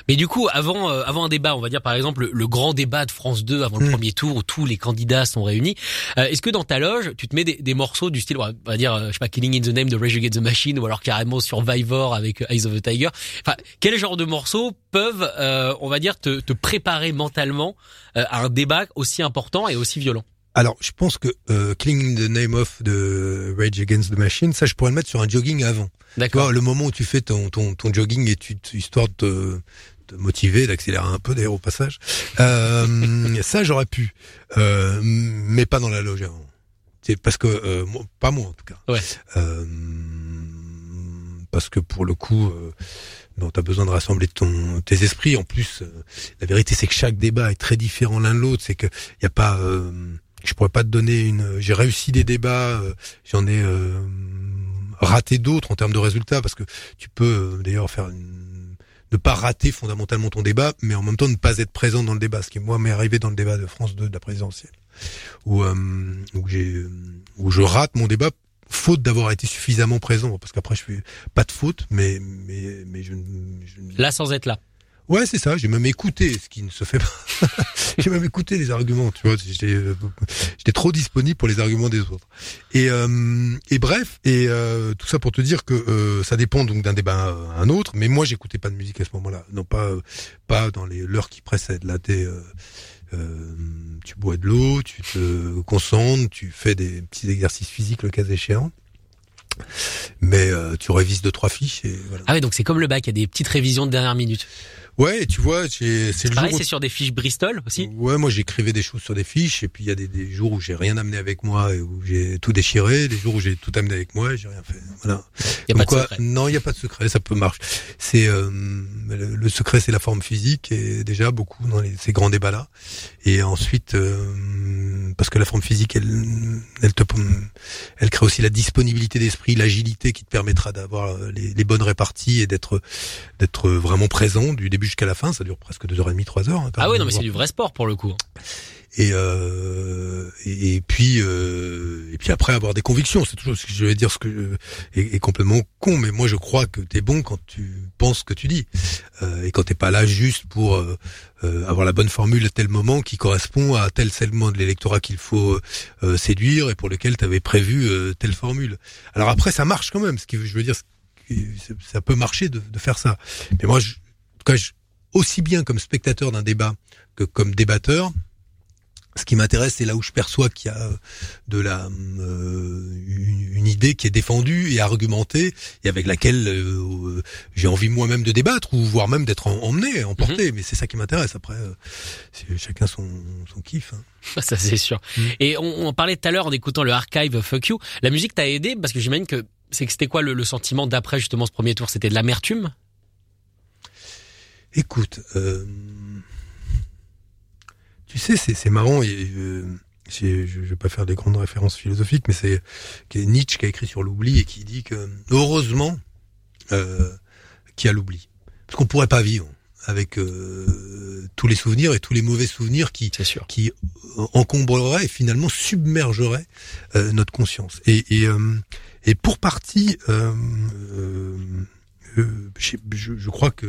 Mais du coup, avant un débat, on va dire par exemple le grand débat de France 2 avant le premier tour où tous les candidats sont réunis, est-ce que dans ta loge, tu te mets des morceaux du style, on va dire, je sais pas, Killing in the Name de Rage Against the Machine, ou alors carrément Survivor avec Eyes of the Tiger? Enfin, quel genre de morceaux peuvent, on va dire, te préparer mentalement à un débat aussi important et aussi violent? Alors, je pense que Killing in the Name of de Rage Against the Machine, ça, je pourrais le mettre sur un jogging avant. D'accord. Tu vois, le moment où tu fais ton jogging et histoire de te motiver, d'accélérer un peu d'ailleurs au passage. Ça, j'aurais pu, mais pas dans la loge avant. C'est parce que pas moi en tout cas. Ouais. Parce que pour le coup, non, t'as besoin de rassembler tes esprits. En plus, la vérité, c'est que chaque débat est très différent l'un de l'autre. C'est que y a pas. Je pourrais pas te donner j'ai réussi des débats, j'en ai raté d'autres en termes de résultats, parce que tu peux d'ailleurs faire ne pas rater fondamentalement ton débat, mais en même temps ne pas être présent dans le débat, ce qui moi m'est arrivé dans le débat de France 2 de la présidentielle, où je rate mon débat faute d'avoir été suffisamment présent, parce qu'après je fais pas de faute, mais je là sans être là. Ouais, c'est ça, j'ai même écouté ce qui ne se fait pas. J'ai même écouté les arguments, tu vois, j'étais trop disponible pour les arguments des autres. Et bref, tout ça pour te dire que ça dépend donc d'un débat à un autre, mais moi j'écoutais pas de musique à ce moment-là, non pas dans l'heure qui précède. Là tu bois de l'eau, tu te concentres, tu fais des petits exercices physiques le cas échéant. mais tu révises 2-3 fiches. Et voilà. Ah ouais, donc c'est comme le bac, il y a des petites révisions de dernière minute. Ouais, tu vois, c'est le pareil, jour où... c'est sur des fiches Bristol aussi. Ouais, moi j'écrivais des choses sur des fiches, et puis il y a des jours où j'ai rien amené avec moi et où j'ai tout déchiré, des jours où j'ai tout amené avec moi et j'ai rien fait. Voilà. Il y a donc pas de secret. Non, il y a pas de secret, ça peut marcher. C'est le secret, c'est la forme physique, et déjà beaucoup dans ces grands débats là. Et ensuite, parce que la forme physique, elle crée aussi la disponibilité d'esprit, l'agilité qui te permettra d'avoir les bonnes réparties et d'être vraiment présent du début jusqu'à la fin. Ça dure presque 2h30, 3h. Hein, ah oui, non, mais c'est du vrai sport pour le coup. Et puis après avoir des convictions, c'est toujours ce que je vais dire, ce que est complètement con, mais moi je crois que t'es bon quand tu penses ce que tu dis, et quand t'es pas là juste pour avoir la bonne formule à tel moment qui correspond à tel segment de l'électorat qu'il faut séduire et pour lequel t'avais prévu telle formule. Alors après ça marche quand même, ce qui je veux dire, ça peut marcher de faire ça. Mais moi, aussi bien comme spectateur d'un débat que comme débatteur, ce qui m'intéresse, c'est là où je perçois qu'il y a de la une idée qui est défendue et argumentée et avec laquelle j'ai envie moi-même de débattre ou voire même d'être emporté. Mais c'est ça qui m'intéresse. Après, c'est chacun son kiff. Hein. Ça c'est sûr. Et on parlait tout à l'heure en écoutant le Archive Fuck You. La musique t'a aidé parce que j'imagine que c'était quoi le sentiment d'après justement ce premier tour? C'était de l'amertume. Écoute. Tu sais, c'est marrant, je vais pas faire des grandes références philosophiques, mais c'est Nietzsche qui a écrit sur l'oubli et qui dit que heureusement qu'il y a l'oubli, parce qu'on pourrait pas vivre avec tous les souvenirs et tous les mauvais souvenirs qui encombreraient et finalement submergeraient notre conscience. Et pour partie. Je crois que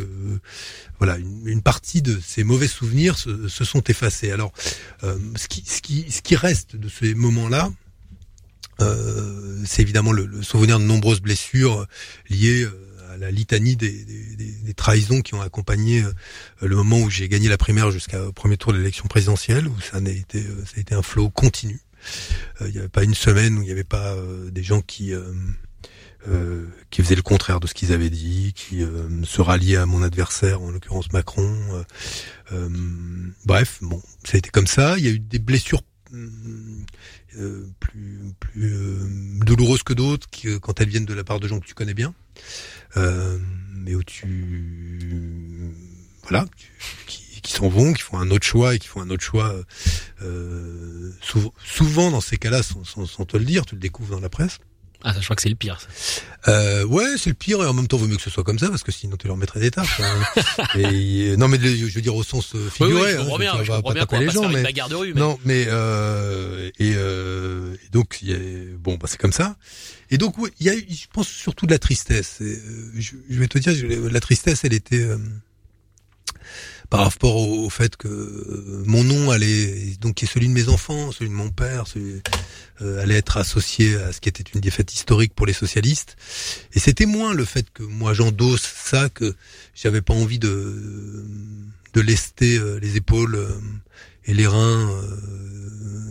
voilà une partie de ces mauvais souvenirs se sont effacés. Alors ce qui reste de ces moments-là, c'est évidemment le souvenir de nombreuses blessures liées à la litanie des trahisons qui ont accompagné le moment où j'ai gagné la primaire jusqu'au premier tour de l'élection présidentielle, où ça a été un flot continu. Il n'y avait pas une semaine où il n'y avait pas des gens qui faisait le contraire de ce qu'ils avaient dit, qui se ralliait à mon adversaire, en l'occurrence Macron. Bref, bon, ça a été comme ça. Il y a eu des blessures plus douloureuses que d'autres, quand elles viennent de la part de gens que tu connais bien, mais où qui s'en vont, qui font un autre choix et qui font un autre choix souvent dans ces cas-là sans te le dire, tu le découvres dans la presse. Ah, ça, je crois que c'est le pire, ça. Ouais, c'est le pire, et en même temps, vaut mieux que ce soit comme ça, parce que sinon, tu leur mettrais des tartes. Hein. Non, mais je veux dire, au sens figuré. Oui, je comprends bien, hein, je comprends bien qu'on va pas se faire une bagarre de rue. Mais... Non, mais, et donc, c'est comme ça. Et donc, ouais, je pense surtout de la tristesse. Je vais te dire, la tristesse, elle était, par rapport au fait que mon nom allait, donc qui est celui de mes enfants, celui de mon père, allait être associé à ce qui était une défaite historique pour les socialistes. Et c'était moins le fait que moi j'endosse ça, que j'avais pas envie de lester les épaules et les reins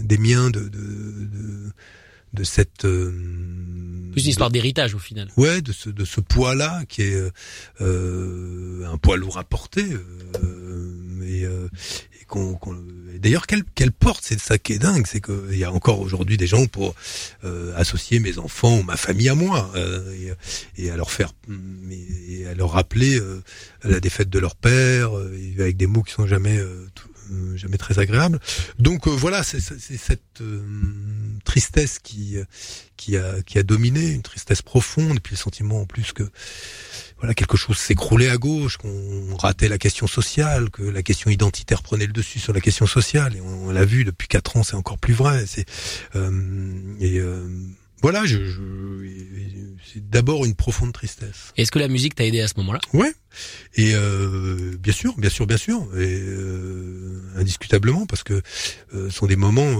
des miens de cette plus une histoire d'héritage au final. Ouais, de ce poids-là qui est un poids lourd à porter. Et d'ailleurs, qu'elle porte, c'est ça qui est dingue, c'est que il y a encore aujourd'hui des gens pour associer mes enfants ou ma famille à moi et à leur faire, et à leur rappeler la défaite de leur père avec des mots qui sont jamais très agréable. Donc voilà, c'est cette tristesse qui a dominé, une tristesse profonde, et puis le sentiment en plus que voilà, quelque chose s'écroulait à gauche, qu'on ratait la question sociale, que la question identitaire prenait le dessus sur la question sociale, et on l'a vu depuis 4 ans, c'est encore plus vrai. Voilà, c'est d'abord une profonde tristesse. Est-ce que la musique t'a aidé à ce moment-là? Ouais. Et bien sûr, et indiscutablement, parce que sont des moments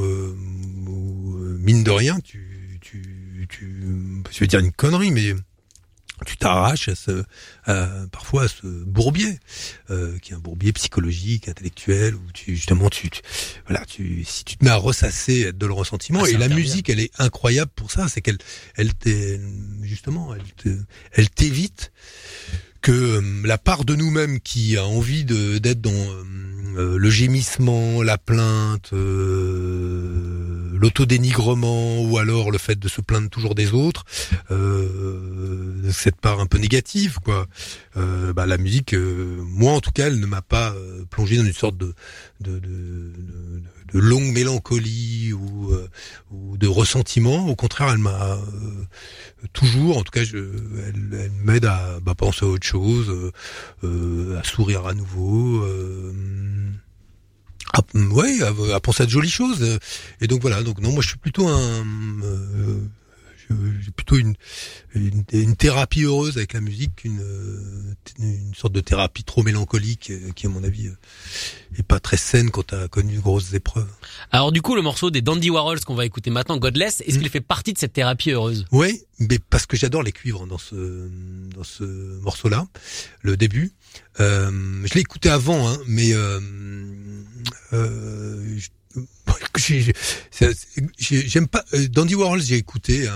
où mine de rien, tu je vais dire une connerie, mais tu t'arraches à parfois à ce bourbier qui est un bourbier psychologique, intellectuel, où tu si tu te mets à ressasser de le ressentiment, et la musique elle est incroyable pour ça, c'est qu'elle elle t'évite que la part de nous-mêmes qui a envie d'être dans le gémissement, la plainte, l'autodénigrement, ou alors le fait de se plaindre toujours des autres, cette part un peu négative, quoi. La musique, moi en tout cas, elle ne m'a pas plongé dans une sorte de longue mélancolie ou de ressentiment. Au contraire, elle m'a toujours, en tout cas, elle m'aide à penser à autre chose, à sourire à nouveau. À penser à de jolies choses. Et donc voilà, donc non, moi je suis plutôt une thérapie heureuse avec la musique qu'une sorte de thérapie trop mélancolique qui, à mon avis, est pas très saine quand t'as connu de grosses épreuves. Alors du coup, le morceau des Dandy Warhols qu'on va écouter maintenant, Godless, est-ce qu'il fait partie de cette thérapie heureuse? Oui, mais parce que j'adore les cuivres dans ce morceau-là, le début. Je l'ai écouté avant, hein, mais j'aime pas Dandy Warhol. J'ai écouté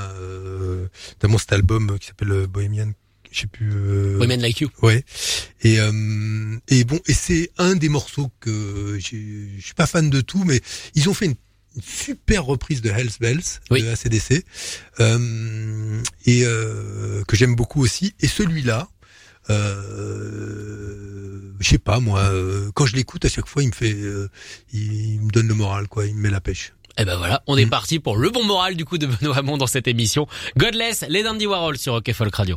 notamment cet album qui s'appelle Bohemian, je sais plus, Bohemian Like You. Ouais. Et bon, et c'est un des morceaux que je suis pas fan de tout, mais ils ont fait une super reprise de Hell's Bells, oui, de ACDC, que j'aime beaucoup aussi. Et celui-là, je sais pas, moi, quand je l'écoute, à chaque fois, il me donne le moral, quoi, il me met la pêche. Et ben voilà, on est parti pour le bon moral, du coup, de Benoît Hamon dans cette émission. Godless, les Dandy Warhol sur Rock et Folk Radio.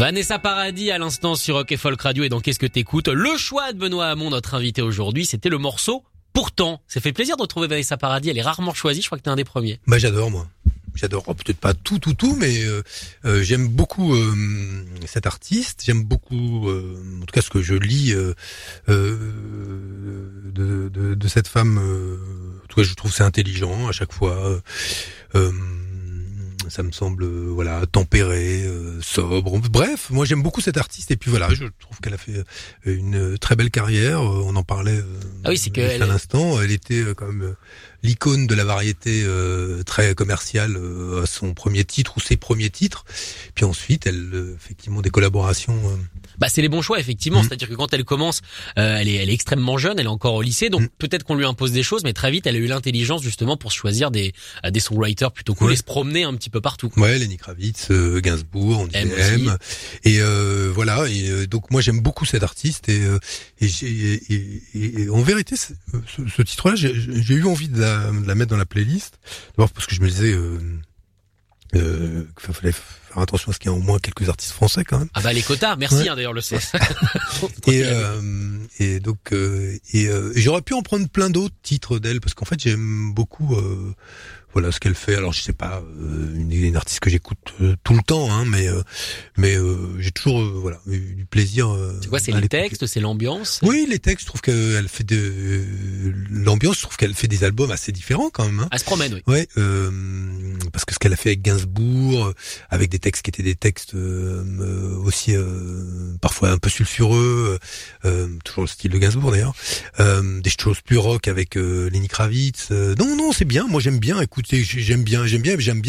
Vanessa Paradis à l'instant sur Rock et Folk Radio et dans Qu'est-ce que t'écoutes? Le choix de Benoît Hamon, notre invité aujourd'hui, c'était le morceau Pourtant. Ça fait plaisir de retrouver Vanessa Paradis, elle est rarement choisie, je crois que t'es un des premiers. Bah j'adore moi. J'adore, oh, peut-être pas tout, mais j'aime beaucoup cet artiste, j'aime beaucoup, en tout cas ce que je lis de cette femme, en tout cas je trouve c'est intelligent à chaque fois, ça me semble voilà tempéré, sobre, bref, moi j'aime beaucoup cette artiste et puis voilà, je trouve qu'elle a fait une très belle carrière, on en parlait à l'instant, elle était quand même... l'icône de la variété très commerciale à son premier titre ou ses premiers titres. Puis ensuite, elle effectivement des collaborations. Bah c'est les bons choix effectivement. C'est-à-dire que quand elle commence, elle est extrêmement jeune, elle est encore au lycée, donc peut-être qu'on lui impose des choses, mais très vite, elle a eu l'intelligence justement pour choisir des songwriters plutôt cool et se promener un petit peu partout. Quoi. Ouais, Lenny Kravitz, Gainsbourg, NTM, et voilà. Et donc moi j'aime beaucoup cet artiste et en vérité ce titre-là, j'ai eu envie de la mettre dans la playlist. D'abord parce que je me disais qu'il fallait faire attention à ce qu'il y a au moins quelques artistes français quand même. Ah bah les quotas, merci d'ailleurs le CS. et donc j'aurais pu en prendre plein d'autres titres d'elle parce qu'en fait j'aime beaucoup voilà ce qu'elle fait. Alors je sais pas une artiste que j'écoute tout le temps hein, mais j'ai toujours voilà eu du plaisir. C'est quoi, c'est les textes, c'est l'ambiance? Oui, les textes, je trouve qu'elle fait de l'ambiance, je trouve qu'elle fait des albums assez différents quand même hein. Elle se promène oui. Ouais, parce que ce qu'elle a fait avec Gainsbourg, avec des textes qui étaient des textes aussi parfois un peu sulfureux, toujours le style de Gainsbourg d'ailleurs, des choses plus rock avec Lenny Kravitz. Non, c'est bien, moi j'aime bien. Écoutez, j'aime bien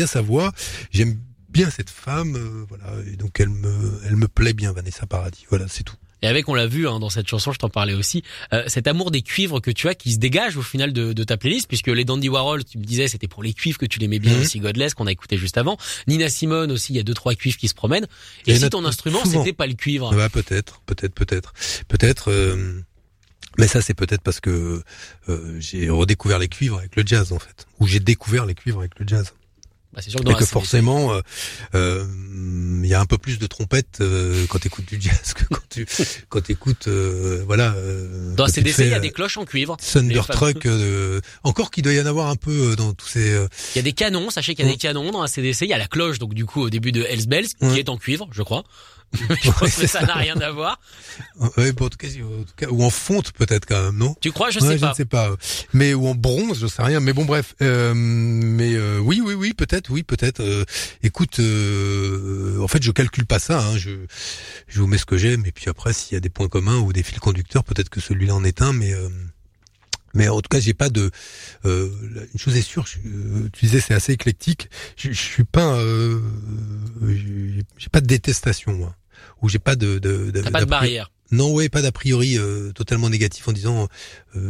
sa voix, j'aime bien cette femme, voilà, et donc elle me plaît bien, Vanessa Paradis, voilà, c'est tout. Et avec, on l'a vu hein, dans cette chanson, je t'en parlais aussi, cet amour des cuivres que tu as qui se dégage au final de ta playlist, puisque les Dandy Warhol, tu me disais, c'était pour les cuivres que tu l'aimais bien, aussi Godless, qu'on a écouté juste avant, Nina Simone aussi, il y a 2-3 cuivres qui se promènent, et si ton instrument, souvent, c'était pas le cuivre. Bah, peut-être... Mais ça, c'est peut-être parce que j'ai redécouvert les cuivres avec le jazz, en fait. Ou j'ai découvert les cuivres avec le jazz. Bah, c'est sûr que dans et que forcément, il y a un peu plus de trompettes quand t'écoutes du jazz que quand t'écoutes, voilà. Dans ces décès, il y a des cloches en cuivre. Thunderstruck, encore qu'il doit y en avoir un peu dans tous ces. Il y a des canons. Sachez qu'il y a des canons dans ACDC. Il y a la cloche, donc du coup au début de Hells Bells, qui est en cuivre, je crois. Je pense que ça n'a rien à voir. Oui, pour en tout cas, ou en fonte peut-être quand même, non? Tu crois? Je sais pas. Je ne sais pas. Mais ou en bronze, je sais rien. Mais bon, bref. Oui, peut-être. Écoute, en fait, je calcule pas ça. Hein. Je vous mets ce que j'aime. Et puis après, s'il y a des points communs ou des fils conducteurs, peut-être que celui-là en est un. Mais en tout cas, j'ai pas de. Une chose est sûre, tu disais c'est assez éclectique. Je suis pas. J'ai pas de détestation, moi. Ou j'ai pas de T'as pas de barrière. Non, ouais, pas d'a priori totalement négatif en disant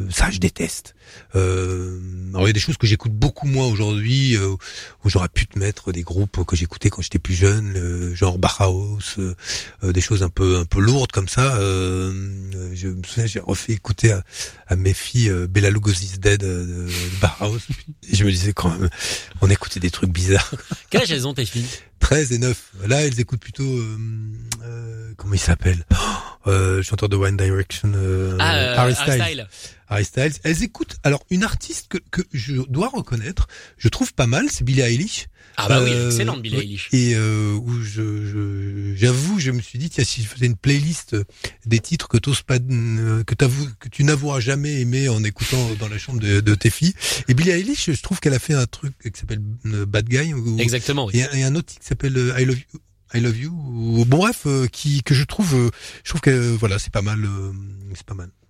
ça je déteste. Alors il y a des choses que j'écoute beaucoup moins aujourd'hui, où j'aurais pu te mettre des groupes que j'écoutais quand j'étais plus jeune, genre Bauhaus, des choses un peu lourdes comme ça. Je me souviens, j'ai refait écouter à mes filles Bella Lugosi's Dead de Bauhaus. Et je me disais quand même, on écoutait des trucs bizarres. Quel âge elles ont tes filles? 13 et 9. Là, elles écoutent plutôt comment il s'appelle, chanteur de One Direction, Harry Styles. Harry Styles. Elles écoutent alors une artiste que je dois reconnaître, je trouve pas mal, c'est Billie Eilish. Ah bah oui, excellente Billie Eilish. Et où j'avoue, je me suis dit tiens, si je faisais une playlist des titres que t'oses pas, que tu n'avoueras jamais aimé en écoutant dans la chambre de tes filles. Et Billie Eilish, je trouve qu'elle a fait un truc qui s'appelle Bad Guy. Exactement. Oui. Et un autre qui s'appelle I Love You. Ou, bon bref, que je trouve que voilà, c'est pas mal.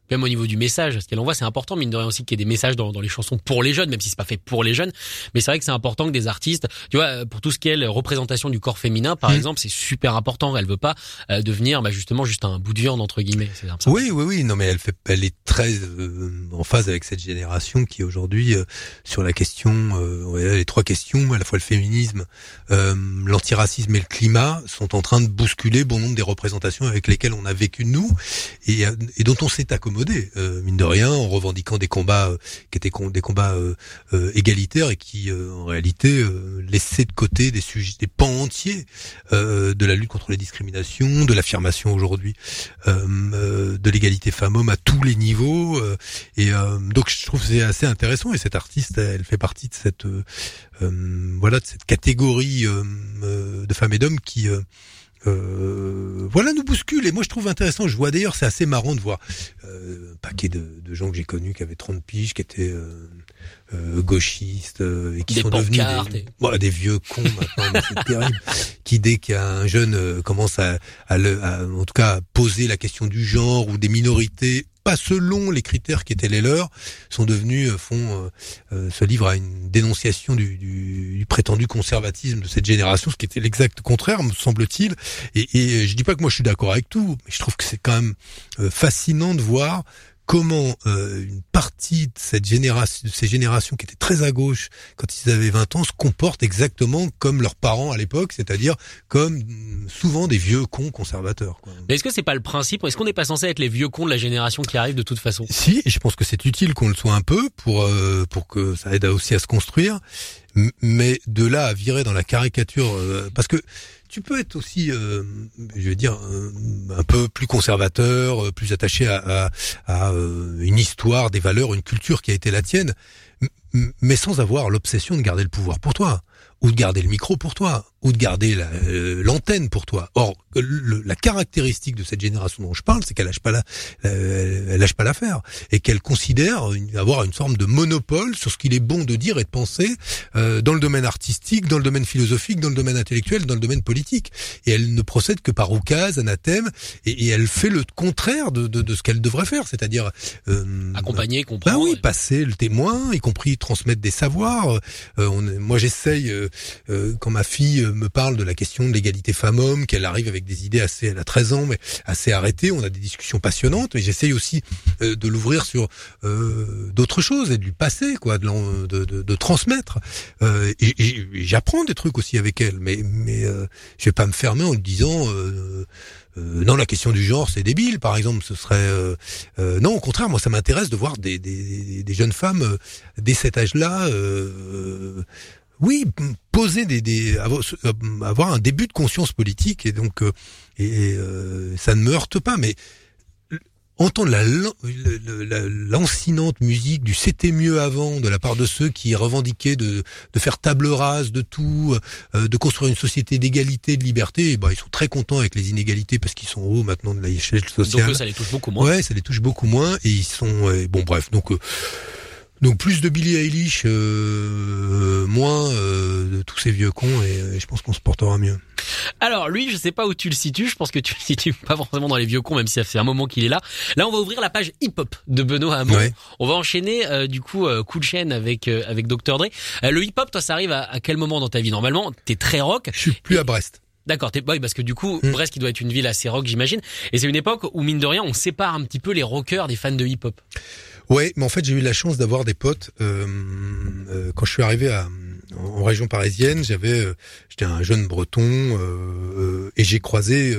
Même au niveau du message, ce qu'elle envoie, c'est important, mine de rien aussi, qu'il y ait des messages dans les chansons pour les jeunes, même si c'est pas fait pour les jeunes. Mais c'est vrai que c'est important que des artistes, tu vois, pour tout ce qui est représentation du corps féminin, par exemple, c'est super important. Elle veut pas devenir, bah, justement, juste un bout de viande, entre guillemets. C'est ça. Oui. Non, mais elle est très en phase avec cette génération qui, aujourd'hui, sur la question, les trois questions, à la fois le féminisme, l'antiracisme et le climat, sont en train de bousculer bon nombre des représentations avec lesquelles on a vécu, nous, et dont on s'est accommodé s'écouter, mine de rien, en revendiquant des combats qui étaient des combats égalitaires et qui en réalité laissaient de côté des sujets, des pans entiers de la lutte contre les discriminations, de l'affirmation aujourd'hui de l'égalité femmes-hommes à tous les niveaux. Et donc je trouve que c'est assez intéressant, et cette artiste, elle fait partie de cette cette catégorie de femmes et d'hommes qui nous bouscule. Et moi je trouve intéressant, je vois d'ailleurs, c'est assez marrant de voir un paquet de gens que j'ai connus qui avaient 30 piges, qui étaient gauchistes et qui sont devenus des vieux cons maintenant, mais c'est terrible, qui dès qu'un jeune commence à en tout cas à poser la question du genre ou des minorités, pas selon les critères qui étaient les leurs, sont devenus, se livrent à une dénonciation du prétendu conservatisme de cette génération, ce qui était l'exact contraire, me semble-t-il. Et je dis pas que moi je suis d'accord avec tout, mais je trouve que c'est quand même fascinant de voir comment une partie de ces générations qui étaient très à gauche quand ils avaient 20 ans se comportent exactement comme leurs parents à l'époque, c'est-à-dire comme souvent des vieux cons conservateurs, quoi. Mais est-ce que c'est pas le principe? Est-ce qu'on n'est pas censé être les vieux cons de la génération qui arrive de toute façon? Si, je pense que c'est utile qu'on le soit un peu pour que ça aide aussi à se construire. Mais de là à virer dans la caricature, parce que tu peux être aussi, un peu plus conservateur, plus attaché à une histoire, des valeurs, une culture qui a été la tienne, mais sans avoir l'obsession de garder le pouvoir pour toi, ou de garder le micro pour toi, ou de garder l'antenne pour toi. Or, la caractéristique de cette génération dont je parle, c'est qu'elle lâche pas l'affaire, et qu'elle considère avoir une forme de monopole sur ce qu'il est bon de dire et de penser dans le domaine artistique, dans le domaine philosophique, dans le domaine intellectuel, dans le domaine politique. Et elle ne procède que par oukase, anathème, et elle fait le contraire de ce qu'elle devrait faire, c'est-à-dire accompagner, comprendre. Ben oui, passer le témoin, y compris transmettre des savoirs. Moi, j'essaye quand ma fille me parle de la question de l'égalité femmes-hommes, qu'elle arrive avec des idées assez, elle a 13 ans, mais assez arrêtées, on a des discussions passionnantes, mais j'essaye aussi de l'ouvrir sur d'autres choses et de lui passer, quoi, de transmettre. Et j'apprends des trucs aussi avec elle, mais je vais pas me fermer en lui disant non, la question du genre, c'est débile, par exemple, ce serait non, au contraire, moi ça m'intéresse de voir des jeunes femmes dès cet âge-là oui, poser avoir un début de conscience politique, et donc ça ne me heurte pas, mais entendre la lancinante musique du c'était mieux avant de la part de ceux qui revendiquaient de faire table rase de tout, de construire une société d'égalité, de liberté, et ben ils sont très contents avec les inégalités parce qu'ils sont hauts maintenant de l'échelle sociale. Donc ça les touche beaucoup moins. Ouais, ça les touche beaucoup moins, et ils sont donc plus de Billie Eilish, moins de tous ces vieux cons, et je pense qu'on se portera mieux. Alors lui, je sais pas où tu le situes, je pense que tu le situes pas forcément dans les vieux cons, même si ça fait un moment qu'il est là. Là, on va ouvrir la page hip-hop de Benoît Hamon. Ouais. On va enchaîner Cool Chain avec Dr. Dre. Le hip-hop, toi, ça arrive à quel moment dans ta vie? Normalement, t'es très rock. Je suis plus à Brest. D'accord, t'es boy, parce que du coup, Brest, qui doit être une ville assez rock, j'imagine. Et c'est une époque où, mine de rien, on sépare un petit peu les rockers des fans de hip-hop. Ouais, mais en fait, j'ai eu la chance d'avoir des potes. Quand je suis arrivé en région parisienne, j'étais un jeune breton et j'ai croisé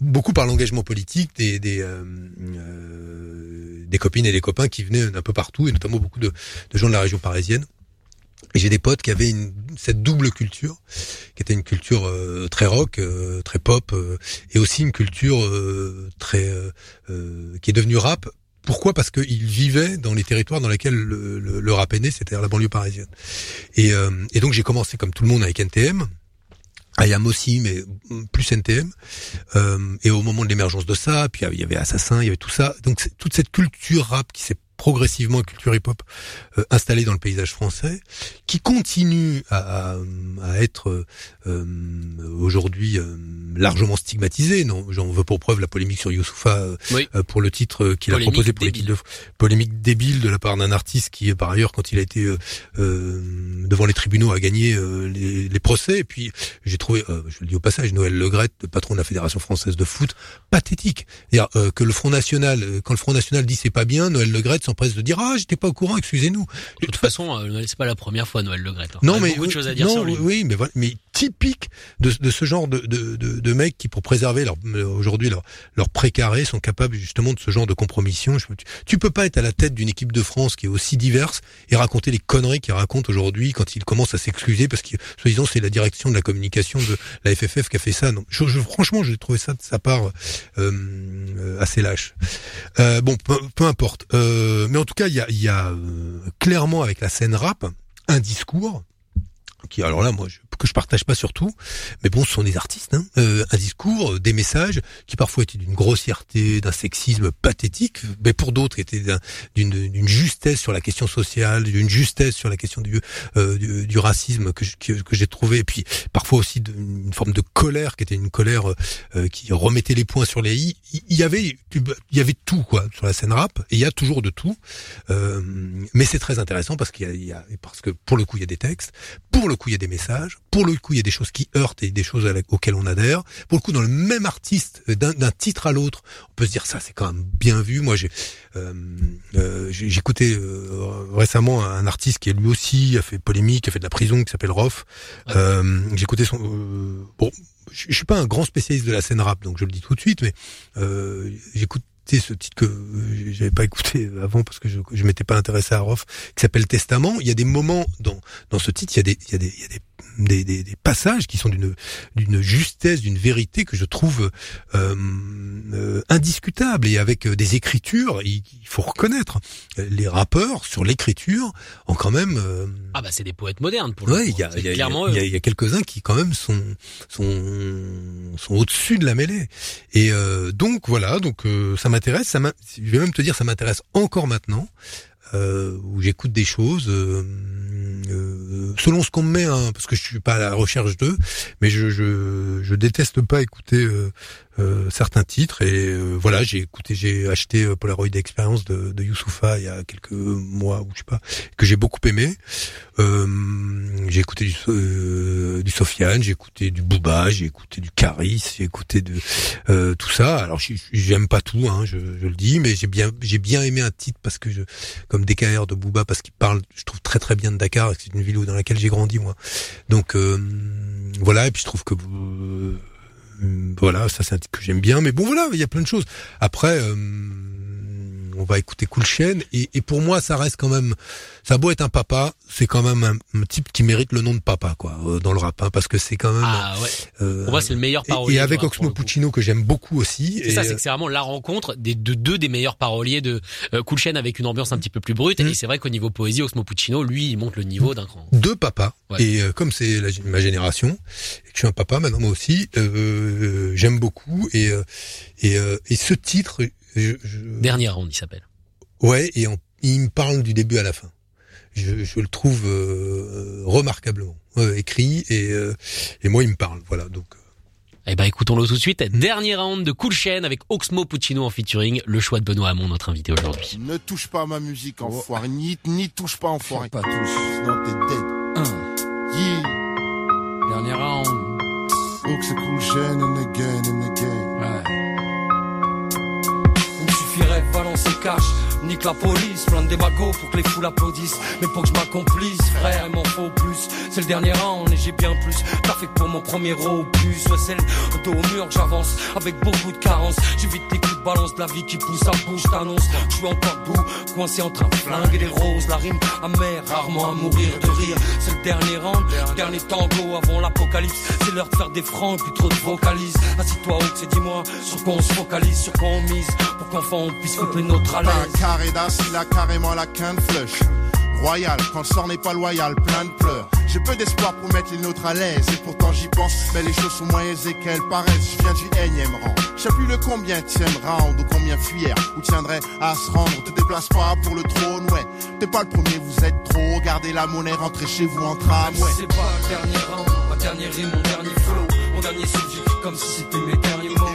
beaucoup par l'engagement politique des copines et des copains qui venaient d'un peu partout, et notamment beaucoup de gens de la région parisienne. Et j'ai des potes qui avaient cette double culture, qui était une culture très rock, très pop, et aussi une culture qui est devenue rap. Pourquoi ? Parce qu'ils vivaient dans les territoires dans lesquels le rap est né, c'est-à-dire la banlieue parisienne. Et donc j'ai commencé comme tout le monde avec NTM, IAM aussi, mais plus NTM. Et au moment de l'émergence de ça, puis il y avait Assassin, il y avait tout ça. Donc toute cette culture rap qui s'est progressivement, culture hip-hop installée dans le paysage français, qui continue à être aujourd'hui largement stigmatisée. Non, j'en veux pour preuve la polémique sur Youssoupha pour le titre qu'il a proposé, polémique débile de la part d'un artiste qui, par ailleurs, quand il a été devant les tribunaux, a gagné les procès. Et puis j'ai trouvé, je le dis au passage, Noël Le Graët, le patron de la Fédération française de foot, pathétique. C'est-à-dire que quand le Front National dit c'est pas bien, Noël Le Graët s'empresse de dire j'étais pas au courant, excusez-nous. De toute façon, c'est pas la première fois Noël Le Graët. Non, mais beaucoup de choses à dire sur lui. Oui, mais typique de ce genre de, de, de, de mecs qui, pour préserver leur précaré, sont capables justement de ce genre de compromission. Tu peux pas être à la tête d'une équipe de France qui est aussi diverse et raconter les conneries qu'ils racontent aujourd'hui quand ils commencent à s'excuser parce que, soi-disant, c'est la direction de la communication de la FFF qui a fait ça. Non, franchement, j'ai trouvé ça de sa part assez lâche. Bon, peu importe. Mais en tout cas, il y a clairement avec la scène rap un discours qui, alors là, moi, que je partage pas surtout, mais bon, ce sont des artistes, hein, un discours, des messages qui parfois étaient d'une grossièreté, d'un sexisme pathétique, mais pour d'autres étaient d'une justesse sur la question sociale, d'une justesse sur la question du racisme que j'ai trouvé, et puis parfois aussi une forme de colère qui était une colère qui remettait les points sur les i. Il y avait tout quoi sur la scène rap, et il y a toujours de tout, mais c'est très intéressant parce parce que pour le coup il y a des textes, pour le coup il y a des messages. Pour le coup, il y a des choses qui heurtent et des choses auxquelles on adhère. Pour le coup, dans le même artiste, d'un titre à l'autre, on peut se dire ça, c'est quand même bien vu. Moi, j'écoutais récemment un artiste qui lui aussi a fait polémique, a fait de la prison, qui s'appelle Rohff. J'écoutais son... bon, je suis pas un grand spécialiste de la scène rap, donc je le dis tout de suite, mais j'écoute ce titre que j'avais pas écouté avant parce que je m'étais pas intéressé à Rohff, qui s'appelle Testament. Il y a des moments dans ce titre, il y a des passages qui sont d'une justesse, d'une vérité que je trouve indiscutable, et avec des écritures, il faut reconnaître les rappeurs sur l'écriture ont quand même c'est des poètes modernes pour le coup. Il y a quelques-uns qui quand même sont au-dessus de la mêlée, et donc voilà, ça m'intéresse, je vais même te dire ça m'intéresse encore maintenant. Où j'écoute des choses selon ce qu'on me met, hein, parce que je suis pas à la recherche d'eux, mais je déteste pas écouter certains titres, et voilà, j'ai acheté Polaroid Experience de Youssoupha il y a quelques mois, ou je sais pas, que j'ai beaucoup aimé. J'ai écouté du Sofiane, j'ai écouté du Booba, j'ai écouté du Karis, j'ai écouté de tout ça. Alors j'aime pas tout, hein, je le dis, mais j'ai bien aimé un titre parce que comme DKR de Booba, parce qu'il parle, je trouve très très bien de Dakar, et que c'est une ville dans laquelle j'ai grandi moi. Donc voilà, et puis je trouve que voilà, ça c'est un titre que j'aime bien, mais bon voilà, il y a plein de choses. Après on va écouter Cool Chain, et pour moi ça reste quand même, ça a beau être un papa, c'est quand même un type qui mérite le nom de papa quoi, dans le rap, hein, parce que c'est quand même pour moi c'est le meilleur parolier, et avec Oxmo Puccino que j'aime beaucoup aussi, c'est vraiment la rencontre des meilleurs paroliers de Cool Chain, avec une ambiance un petit peu plus brute, et c'est vrai qu'au niveau poésie, Oxmo Puccino lui il monte le niveau d'un cran. Deux papas, ouais. Et comme c'est ma génération, je suis un papa maintenant moi aussi, j'aime beaucoup, et ce titre, Dernier round, il s'appelle. Ouais, et il me parle du début à la fin. Je le trouve remarquablement écrit, et moi il me parle, voilà. Donc. Eh ben écoutons-le tout de suite. Dernier round de Cool Chain avec Oxmo Puccino en featuring. Le choix de Benoît Hamon, notre invité aujourd'hui. Ne touche pas à ma musique, enfoiré. N'y touche pas, enfoiré. Pas touche, sinon t'es dead. Yeah. Dernier round. Donc c'est Cool Chain and again and again. Ouais. Balance et cash, nique la police, plein des magots pour que les foules applaudissent. Mais pour que je m'accomplisse, frère, il m'en faut plus. C'est le dernier round et j'ai bien plus. Parfait pour mon premier opus. Ouais, c'est le dos au mur que j'avance avec beaucoup de carences. J'évite les coups de balance de la vie qui pousse à bouche, t'annonce. Je suis encore debout, coincé entre un flingue et des roses. La rime amère, rarement à mourir de rire. C'est le dernier round, le dernier tango avant l'apocalypse. C'est l'heure de faire des francs, plus trop de vocalises. Assis-toi haut, c'est dis-moi sur quoi on se focalise, sur quoi on mise, pour qu'enfin on puisse couper notre à l'aise. Un carré d'as, il a carrément la quinte flush. Royal, quand le sort n'est pas loyal, plein de pleurs. J'ai peu d'espoir pour mettre les nôtres à l'aise, et pourtant j'y pense, mais les choses sont moins aisées qu'elles paraissent. Je viens du énième rang, je sais plus le combien tième round, ou combien fuir, ou tiendrait à se rendre. Te déplace pas pour le trône, ouais, t'es pas le premier, vous êtes trop. Gardez la monnaie, rentrez chez vous en tram, ouais. C'est pas le dernier round, ma dernière rime, mon dernier flow, mon dernier subject, comme si c'était mes derniers mots.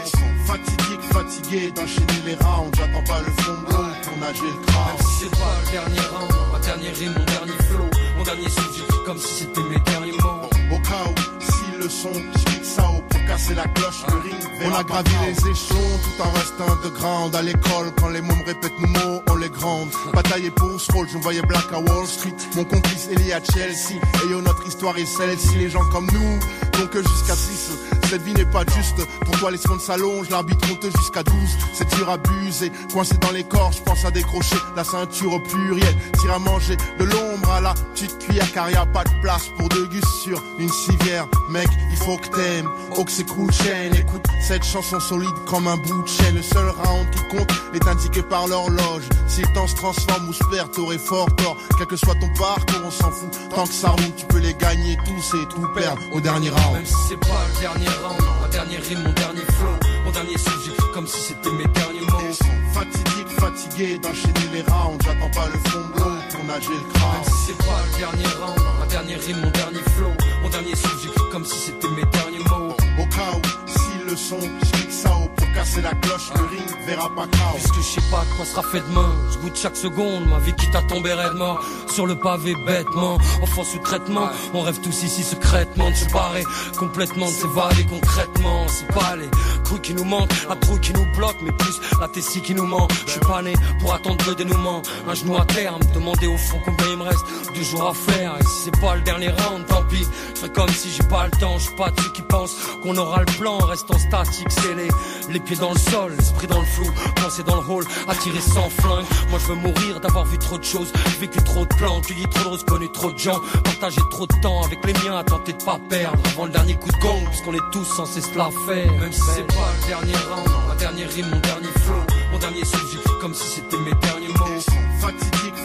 Fatidique, fatigué d'enchaîner les rounds. J'attends pas le fond de l'eau pour nager le crâne. Même si c'est pas le dernier round, ma dernière rime, mon dernier flow, mon dernier sujet, comme si c'était mes derniers mots. Au cas où, si le son, j'mixe ça haut pour casser la cloche, le ring. On a gravi les échelons tout en restant de grande. À l'école, quand les mômes répètent nos mots, on les gronde. Bataillé pour ce rôle, je me voyais black à Wall Street. Mon complice est lié à Chelsea. Et yo, notre histoire est celle-ci. Les gens comme nous mon que jusqu'à 6. Cette vie n'est pas juste, pourquoi les secondes s'allongent, l'arbitre monte jusqu'à 12. C'est dur abusé, coincé dans les corps, je pense à décrocher la ceinture au pluriel. Tire à manger de l'ombre à la petite cuillère, car y a pas de place pour deux gus sur une civière. Mec, il faut que t'aimes, oh que c'est Cool Chain. Écoute cette chanson solide comme un bout de chaîne. Le seul round qui compte est indiqué par l'horloge. Si le temps se transforme ou se perd, t'aurais fort tort. Quel que soit ton parcours, on s'en fout. Tant que ça roule, tu peux les gagner tous et tout perdre au dernier round. Même si c'est pas le dernier round, ma dernière rime, mon dernier flow, mon dernier sujet, comme si c'était mes derniers mots. Ils sont fatigués d'enchaîner les rounds. J'attends pas le fond de l'eau pour nager le crâne. Même si c'est pas le dernier round, ma dernière rime, mon dernier flow, mon dernier sujet, comme si c'était mes derniers mots. Au cas où, si le son, je clique ça haut pour casser la cloche, le ring verra pas chaos. Puisque je sais pas de quoi sera fait demain, je goûte chaque seconde, ma vie quitte à tomber raidement. Sur le pavé bêtement, enfant sous traitement, on rêve tous ici secrètement de se barrer complètement, de s'évader concrètement. C'est pas les trucs qui nous manquent, un trou qui nous bloque, mais plus la tessie qui nous ment. Je suis pas né pour attendre le dénouement, un genou à terre, me demander au fond combien il me reste 2 jours à faire. Et si c'est pas le dernier round, tant pis, je ferai comme si j'ai pas le temps. Je suis pas de ceux qui pensent qu'on aura le plan, restant statique, scellé, les pieds dans le sol, l'esprit dans le flou, lancé dans le hall, attiré sans flingue. Moi je veux mourir d'avoir vu trop de choses, vécu trop de plans, cueilli trop de roses, connu trop de gens, partagé trop de temps avec les miens, à tenter de pas perdre avant le dernier coup de gong, puisqu'on est tous censés cela faire. Même si c'est pas le dernier round, ma dernière rime, mon dernier flow, mon dernier sujet, comme si c'était mes derniers mots.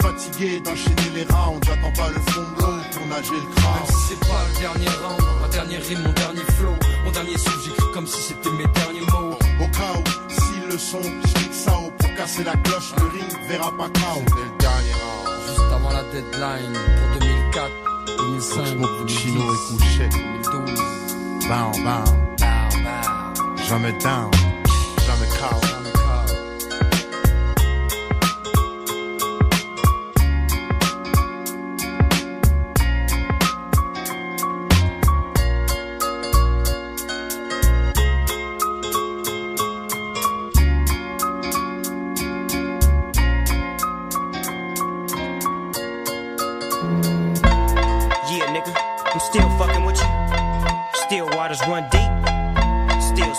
Fatigué d'enchaîner les rounds, j'attends pas le fond de l'eau pour nager le crâne. Même si c'est pas le dernier round, ma dernière rime, mon dernier flow, mon dernier sujet, comme si c'était mes derniers mots. Au cas où, si le son, je clique ça haut pour casser la cloche, le ring verra pas chaos. C'était le dernier round, juste avant la deadline, pour 2004, 2005, Oxmo Puccino et Cool Chain, 2012. Bow, jamais down, jamais chaos.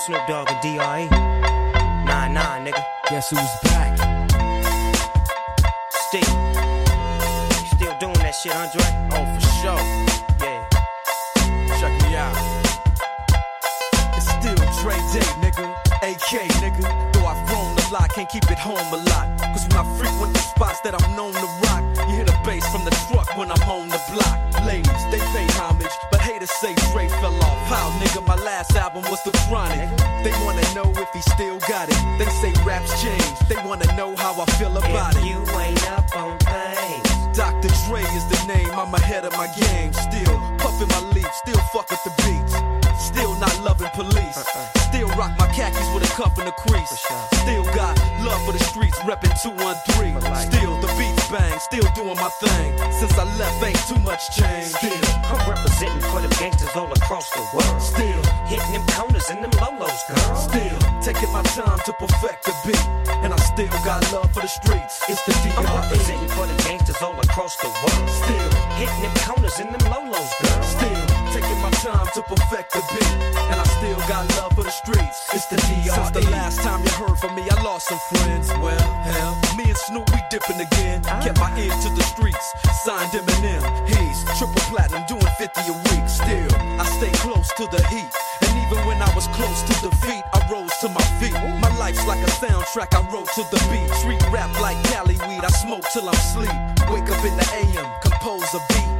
Snoop Dogg and D.R.E. Nah, nigga. Guess who's back? Steve. You still doing that shit, Andre? Oh, for sure. Yeah. Check me out. It's still Dre Day, nigga. AK, nigga. Though I've grown a lot, can't keep it home a lot. Cause when I frequent the spots that I'm known to rock, you hear the bass from the truck when I'm on the block. Ladies, they pay homage, but haters say Dre fell off. How, nigga, my last album was The Chronic. They wanna know if he still got it. They say raps change, they wanna know how I feel about it. If you ain't up on things, Dr. Dre is the name, I'm ahead of my game. Still puffin' my leaf, still fuck with the beats. Still not loving police. Still rock my khakis with a cuff and a crease. Still got love for the streets, reppin' 213. Still the beats bang, still doing my thing. Since I left, ain't too much change. Still, I'm representing for them gangsters all across the world. Still, hitting them corners and them lolos, girl. Still, taking my time to perfect the beat. And I still got love for the streets. It's the D.R.E. I'm representing for them gangsters all across the world. Still, hitting them corners and them lolos, girl. Still, taking my time to perfect the beat. And I still got love for the streets. It's the D.R.E. Since the last time you heard from me, I lost some friends. Well, hell, me and Snoop, we dipping again. Kept my ear to the streets. Signed Eminem. He's triple platinum, doing 50 a week. Still, I stay close to the heat. And even when I was close to defeat, I rose to my feet. My life's like a soundtrack, I wrote to the beat. Street rap like Cali weed, I smoke till I'm sleep. Wake up in the AM, compose a beat.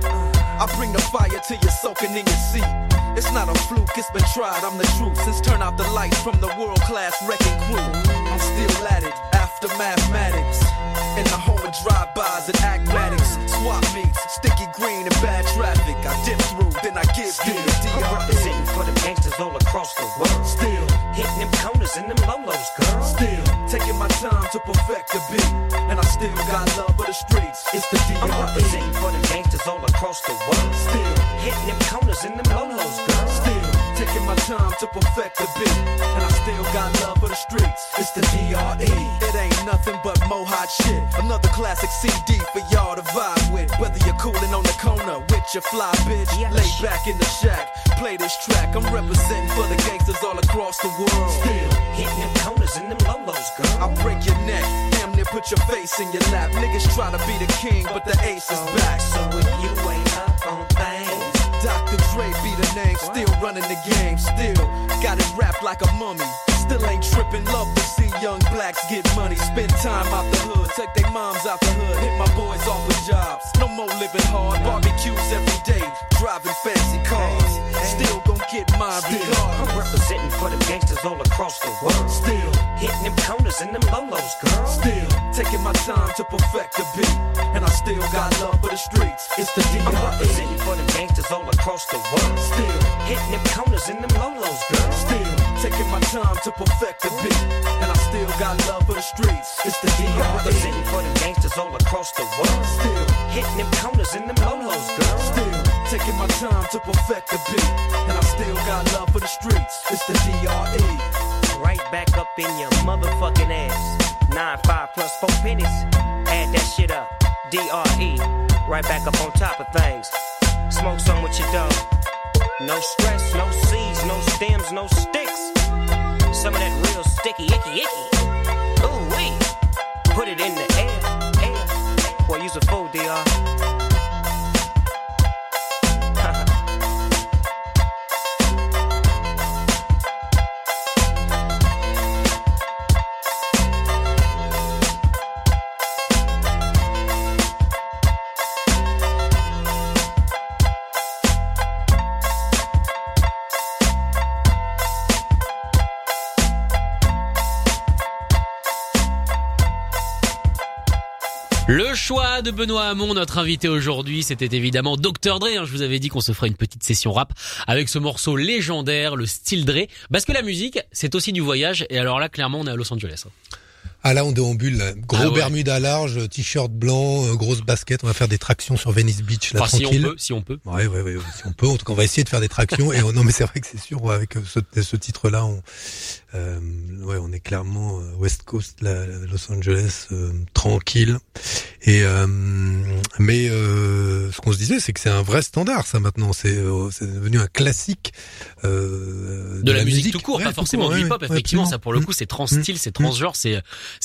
I bring the fire till you're soaking in your seat. It's not a fluke, it's been tried, I'm the truth. Since turn out the lights from the world-class wrecking crew. I'm still at it, after mathematics. In the home of drive-bys and acmatics. Swap meets, sticky green and bad traffic. I dip through, then I give still, you the DR. I'm representing for the gangsters all across the world. Still, hitting them corners and them lolos, girl. Still, taking my time to perfect the beat. And I still got love for the streets. It's the DR. I'm representing for the gangsters all across the world. Still, hitting them corners in them lolos, girl. Still, taking my time to perfect the beat. And I still got love for the streets. It's the D.R.E. It ain't nothing but mohawk shit. Another classic CD for y'all to vibe with. Whether you're coolin' on the corner corner with your fly bitch. Lay back in the shack, play this track. I'm representing for the gangsters all across the world. Still hitting them corners and them lolos, girl. I break your neck, damn near put your face in your lap. Niggas try to be the king, but the ace is back. So if you ain't up on things, Dr. Dre be the name. Still running the game, still got it wrapped like a mummy. Still ain't tripping, love to see young blacks get money. Spend time out the hood, take their moms out the hood. Hit my boys off with jobs, no more living hard. Barbecues every day, driving fancy cars. Still gon' get mine regardless. I'm representing for them gangsters all across the world. Still hitting them corners and them lolos, girl. Still taking my time to perfect the beat. And I still got love for the streets, it's the D.R.E. I'm representing for them gangsters all across the world. Still hitting them corners and them lolos, girl. Still taking my time to perfect the beat, and I still got love for the streets. It's the D.R.E. representing for the gangsters all across the world. Still hitting them corners in them lolos, girl. Still taking my time to perfect the beat, and I still got love for the streets. It's the D.R.E. Right back up in your motherfucking ass. 9, 5 + 4 pennies. Add that shit up. D.R.E. Right back up on top of things. Smoke some with your dog. No stress, no seeds, no stems, no sticks. Some of that real sticky, icky, icky. Ooh, wee. Put it in the air. Boy, you's a fool, DR. Le choix de Benoît Hamon, notre invité aujourd'hui, c'était évidemment Dr. Dre. Je vous avais dit qu'on se ferait une petite session rap avec ce morceau légendaire, le style Dre. Parce que la musique, c'est aussi du voyage. Et alors là, clairement, on est à Los Angeles. Ah là, on déambule. Gros Bermuda large, t-shirt blanc, grosse basket. On va faire des tractions sur Venice Beach, là, tranquille. Si on peut. Ouais, si on peut. En tout cas, on va essayer de faire des tractions. Et non, mais c'est vrai que c'est sûr, avec ce titre-là, on est clairement West Coast, là, Los Angeles, tranquille. Et mais ce qu'on se disait, c'est que c'est un vrai standard, ça maintenant. C'est devenu un classique de la musique tout court, pas forcément du hip-hop. Effectivement, ça pour le coup, c'est trans-style, c'est transgenre, c'est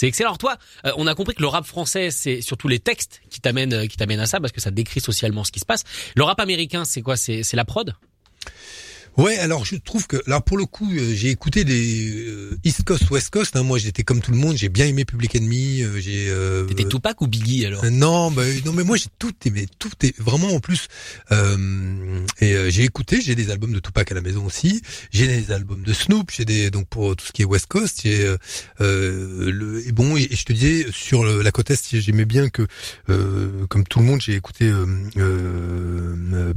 excellent. Alors toi, on a compris que le rap français, c'est surtout les textes qui t'amènent à ça, parce que ça décrit socialement ce qui se passe. Le rap américain, c'est quoi? C'est la prod. Ouais, alors je trouve que là pour le coup, j'ai écouté des East Coast, West Coast. Moi, j'étais comme tout le monde, j'ai bien aimé Public Enemy. T'étais Tupac ou Biggie alors? Non, mais moi j'ai tout aimé, tout est vraiment en plus. J'ai écouté, j'ai des albums de Tupac à la maison aussi, j'ai des albums de Snoop, donc pour tout ce qui est West Coast. Et je te disais sur la côte est, j'aimais bien que comme tout le monde, j'ai écouté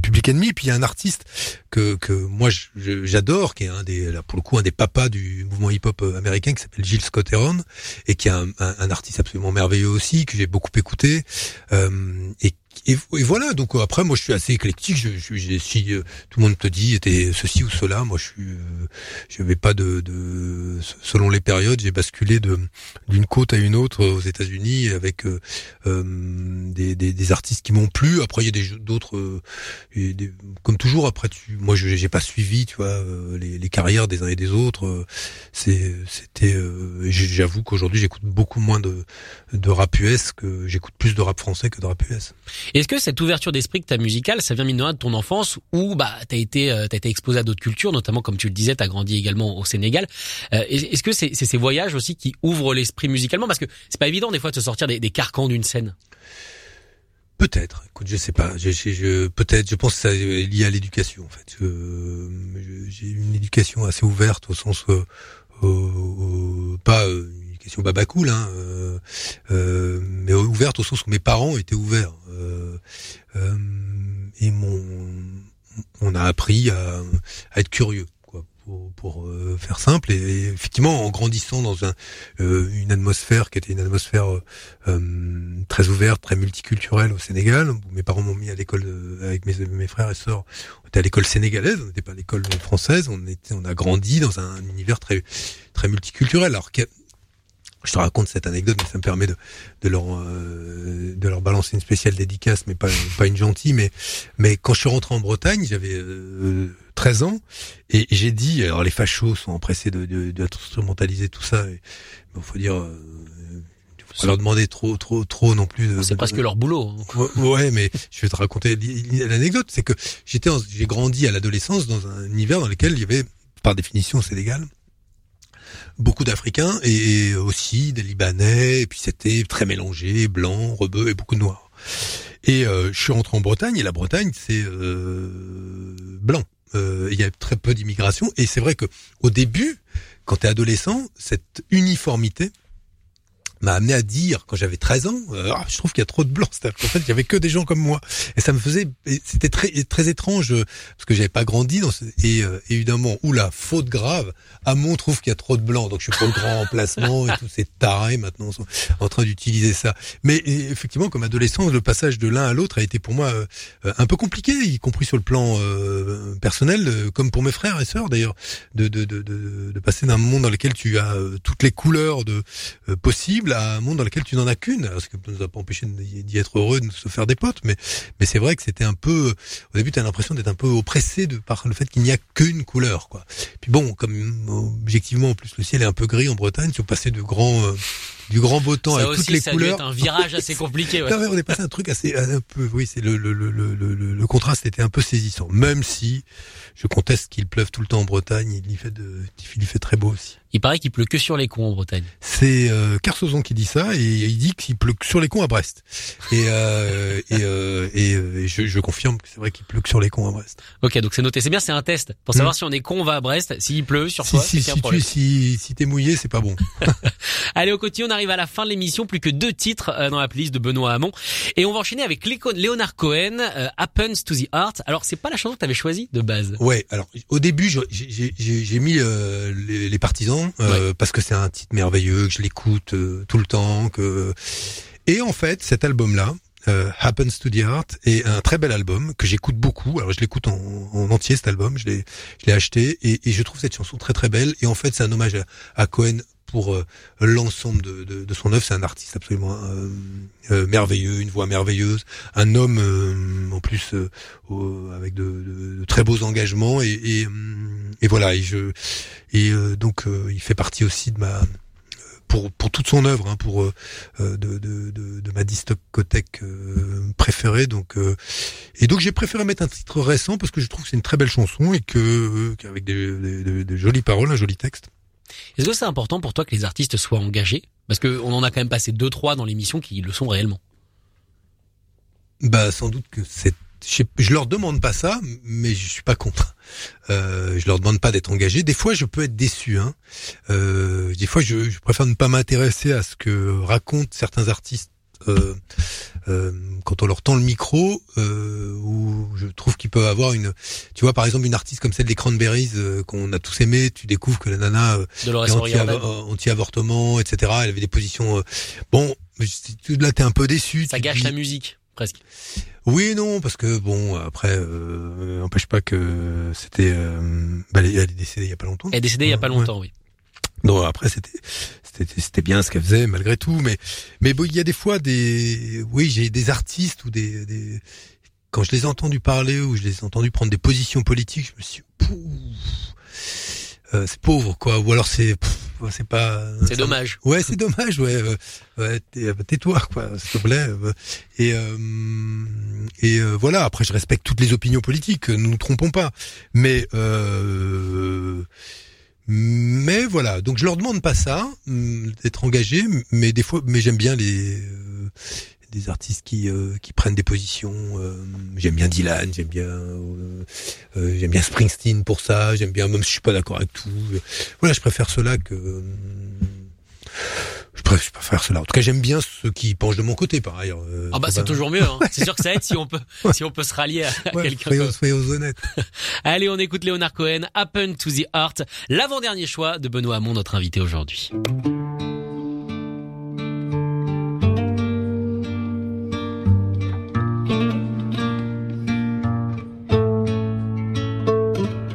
Public Enemy. Et puis il y a un artiste que moi j'adore, qui est un des papas du mouvement hip-hop américain, qui s'appelle Gil Scott Heron, et qui est un artiste absolument merveilleux aussi, que j'ai beaucoup écouté, et voilà. Donc après, moi je suis assez éclectique. Si tout le monde te dit t'es ceci ou cela, moi je vais pas de selon les périodes. J'ai basculé d'une côte à une autre aux États-Unis avec des artistes qui m'ont plu. Après il y a d'autres, comme toujours. Après j'ai pas suivi, tu vois, les carrières des uns et des autres. J'avoue qu'aujourd'hui j'écoute beaucoup moins de rap US, que j'écoute plus de rap français que de rap US. Est-ce que cette ouverture d'esprit que t'as musicale, ça vient mine de rien de ton enfance, où t'as été exposé à d'autres cultures, notamment comme tu le disais, t'as grandi également au Sénégal. Est-ce que c'est ces voyages aussi qui ouvrent l'esprit musicalement, parce que c'est pas évident des fois de se sortir des carcans d'une scène? Peut-être. Écoute, je sais pas. Je pense que ça est lié à l'éducation en fait. J'ai une éducation assez ouverte au sens question babacool, mais ouverte au sens où mes parents étaient ouverts. Et on a appris à être curieux, quoi, pour faire simple. Et effectivement, en grandissant dans une atmosphère qui était une atmosphère très ouverte, très multiculturelle au Sénégal, où mes parents m'ont mis à l'école avec mes frères et sœurs. On était à l'école sénégalaise, on n'était pas à l'école française. On a grandi dans un univers très très multiculturel. Alors Je te raconte cette anecdote, mais ça me permet de leur balancer une spéciale dédicace, mais pas une gentille. Mais quand je suis rentré en Bretagne, j'avais 13 ans, et j'ai dit, alors les fachos sont empressés d'instrumentaliser tout ça, mais bon, faut dire, faut leur demander trop non plus. C'est presque leur boulot. Ouais, mais je vais te raconter l'anecdote, c'est que j'ai grandi à l'adolescence dans un univers dans lequel il y avait, par définition, au Sénégal, beaucoup d'Africains et aussi des Libanais, et puis c'était très mélangé, blanc, rebeu et beaucoup de noirs. Et je suis rentré en Bretagne, et la Bretagne c'est blanc. Il y a très peu d'immigration, et c'est vrai que au début, quand t'es adolescent, cette uniformité m'a amené à dire, quand j'avais 13 ans, je trouve qu'il y a trop de blancs, c'est-à-dire qu'en fait, il y avait que des gens comme moi. Et ça me faisait, c'était très, très étrange, parce que j'avais pas grandi évidemment, oula, faute grave, Hamon trouve qu'il y a trop de blancs, donc je suis pour le grand remplacement, et tous ces tarés, maintenant, sont en train d'utiliser ça. Mais, effectivement, comme adolescent, le passage de l'un à l'autre a été pour moi, un peu compliqué, y compris sur le plan, personnel, comme pour mes frères et sœurs, d'ailleurs, de passer d'un monde dans lequel tu as toutes les couleurs possibles, à un monde dans lequel tu n'en as qu'une, ce qui ne nous a pas empêché d'y être heureux, de se faire des potes, mais c'est vrai que c'était un peu, au début t'as l'impression d'être un peu oppressé par le fait qu'il n'y a qu'une couleur, quoi. Puis bon, comme objectivement en plus le ciel est un peu gris en Bretagne, si on passait de du grand beau temps ça avec aussi, toutes les couleurs, ça a dû être un virage assez compliqué. Ouais. Non, mais on est passé à un truc assez un peu, oui, c'est le contraste était un peu saisissant, même si je conteste qu'il pleuve tout le temps en Bretagne, il fait très beau aussi. Il paraît qu'il pleut que sur les cons en Bretagne. C'est Carsozon qui dit ça, et il dit qu'il pleut que sur les cons à Brest. Et je confirme que c'est vrai qu'il pleut que sur les cons à Brest. Ok, donc c'est noté. C'est bien, c'est un test pour savoir si on est con, on va à Brest. S'il pleut sur toi, c'est un problème. Si t'es mouillé, c'est pas bon. Allez, on continue. On arrive à la fin de l'émission. Plus que 2 titres dans la playlist de Benoît Hamon, et on va enchaîner avec Leonard Cohen, Happens to the Heart. Alors c'est pas la chanson que t'avais choisie de base. Ouais. Alors au début, j'ai mis les Partisans. Ouais. Parce que c'est un titre merveilleux, que je l'écoute tout le temps, et en fait cet album là, Happens to the Heart, est un très bel album que j'écoute beaucoup. Alors je l'écoute en entier, cet album, je l'ai acheté, et je trouve cette chanson très très belle, et en fait c'est un hommage à Cohen pour l'ensemble de son œuvre. C'est un artiste absolument merveilleux, une voix merveilleuse, un homme en plus avec de très beaux engagements, et voilà, donc il fait partie aussi de ma pour toute son œuvre, hein, pour de ma discothèque préférée, donc j'ai préféré mettre un titre récent parce que je trouve que c'est une très belle chanson, et que avec des jolies paroles, un joli texte. Est-ce que c'est important pour toi que les artistes soient engagés? Parce que on en a quand même passé 2-3 dans l'émission qui le sont réellement. Bah sans doute que c'est. Je leur demande pas ça, mais je suis pas contre. Je leur demande pas d'être engagés. Des fois, je peux être déçu. Hein. Des fois, je préfère ne pas m'intéresser à ce que racontent certains artistes quand on leur tend le micro, où je trouve qu'ils peuvent avoir tu vois, par exemple, une artiste comme celle des Cranberries qu'on a tous aimé. Tu découvres que la nana anti-avortement, etc. Elle avait des positions. Bon, là, t'es un peu déçu. Ça gâche la musique. Presque. Oui et non, parce que bon, après, n'empêche pas que c'était. Elle est décédée il n'y a pas longtemps. Elle est décédée il n'y a pas longtemps, oui. Non, après, c'était bien ce qu'elle faisait, malgré tout, mais bon, il y a des fois j'ai des artistes ou des quand je les ai entendus parler ou je les ai entendus prendre des positions politiques, je me suis dit, c'est pauvre, quoi, ou alors c'est pas. C'est dommage. Ouais, c'est dommage. Ouais, tais-toi, quoi, s'il te plaît. Et voilà. Après, je respecte toutes les opinions politiques. Nous trompons pas. Mais voilà. Donc, je leur demande pas ça, d'être engagés. Mais des fois, j'aime bien des artistes qui prennent des positions. J'aime bien Dylan, j'aime bien Springsteen pour ça, j'aime bien, même si je suis pas d'accord avec tout. Voilà, je préfère cela que je préfère cela. En tout cas, j'aime bien ceux qui penchent de mon côté, par ailleurs. C'est toujours mieux, hein. C'est sûr que ça aide si on peut se rallier à quelqu'un. Soyons honnêtes. Allez, on écoute Leonard Cohen, Happens to the Heart, l'avant-dernier choix de Benoît Hamon, notre invité aujourd'hui.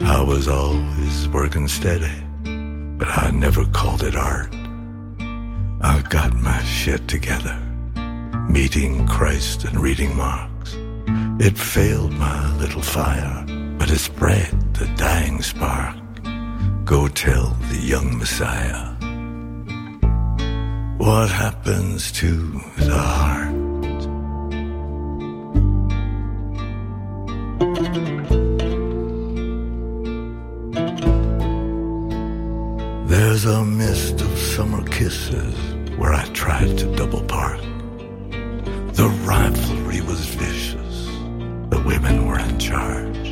I was always working steady, but I never called it art. I've got my shit together. Meeting Christ and reading Marx. It failed my little fire, but it spread the dying spark. Go tell the young Messiah what happens to the heart. There's a mist of summer kisses where I tried to double park. The rivalry was vicious. The women were in charge.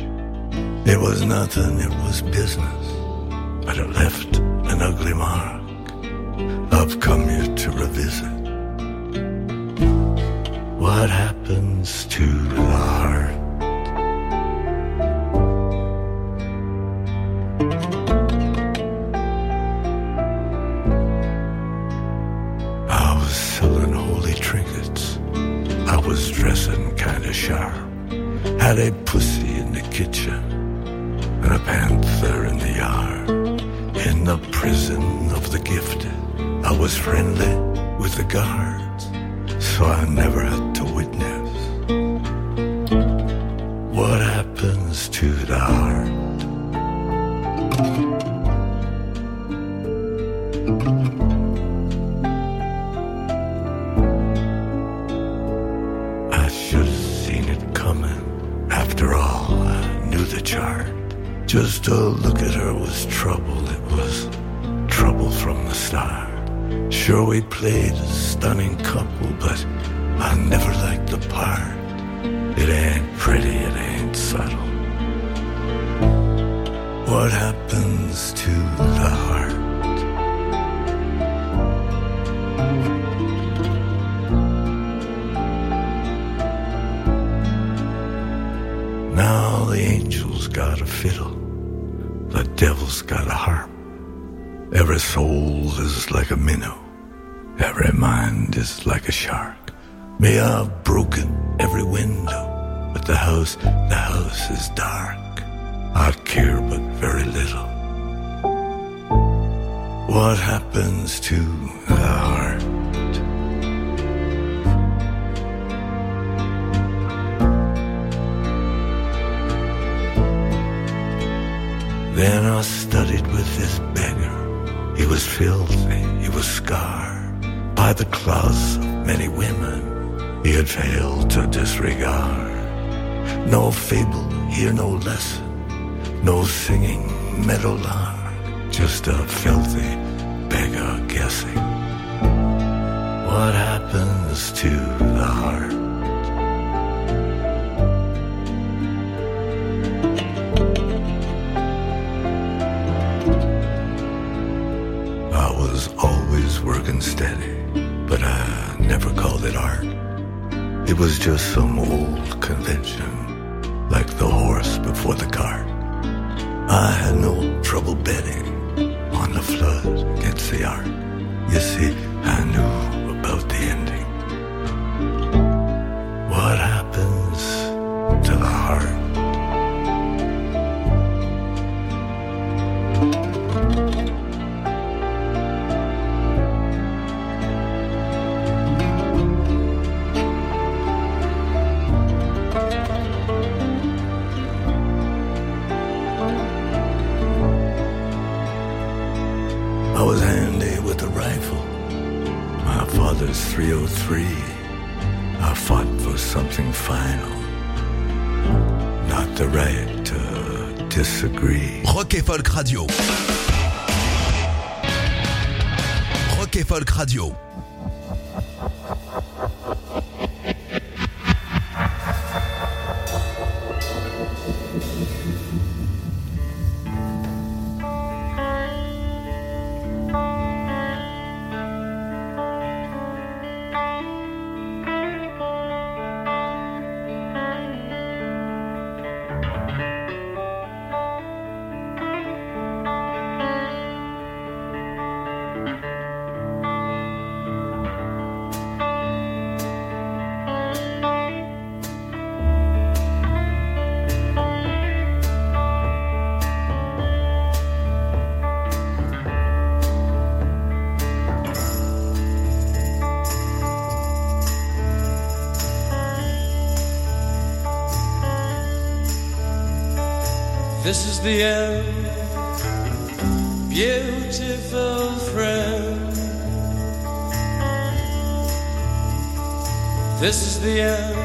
It was nothing, it was business, but it left an ugly mark. I've come here to revisit what happens to the heart. Had a pussy in the kitchen and a panther in the yard. In the prison of the gifted, I was friendly with the guards, so I never had to witness what happens to the heart. Just a look at her was trouble, it was trouble from the start. Sure, we played a stunning couple, but I never liked the part. It ain't pretty, it ain't subtle. What happens to the heart? Now the angels got a fiddle. The devil's got a harp. Every soul is like a minnow. Every mind is like a shark. May I've broken every window, but the house is dark. I care but very little. What happens to the heart? Then I studied with this beggar. He was filthy, he was scarred by the cloths of many women he had failed to disregard. No fable here, no lesson, no singing meadowlark, just a filthy beggar guessing what happens to the heart. Working steady, but I never called it art. It was just some old convention, like the horse before the cart. I had no trouble betting on the flood against the ark. You see, I knew about the ending. What happens to the heart? I fought for something final, not the right to disagree. Rock et Folk Radio. Rock et Folk Radio. This is the end, beautiful friend. This is the end,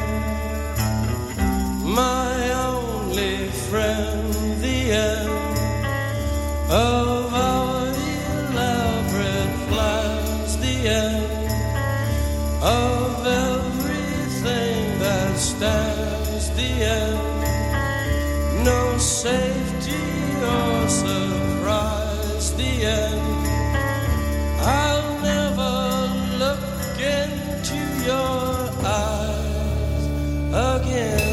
my only friend. The end of our elaborate plans. The end of everything that stands. The end, no safety or surprise. The end, I'll never look into your eyes again.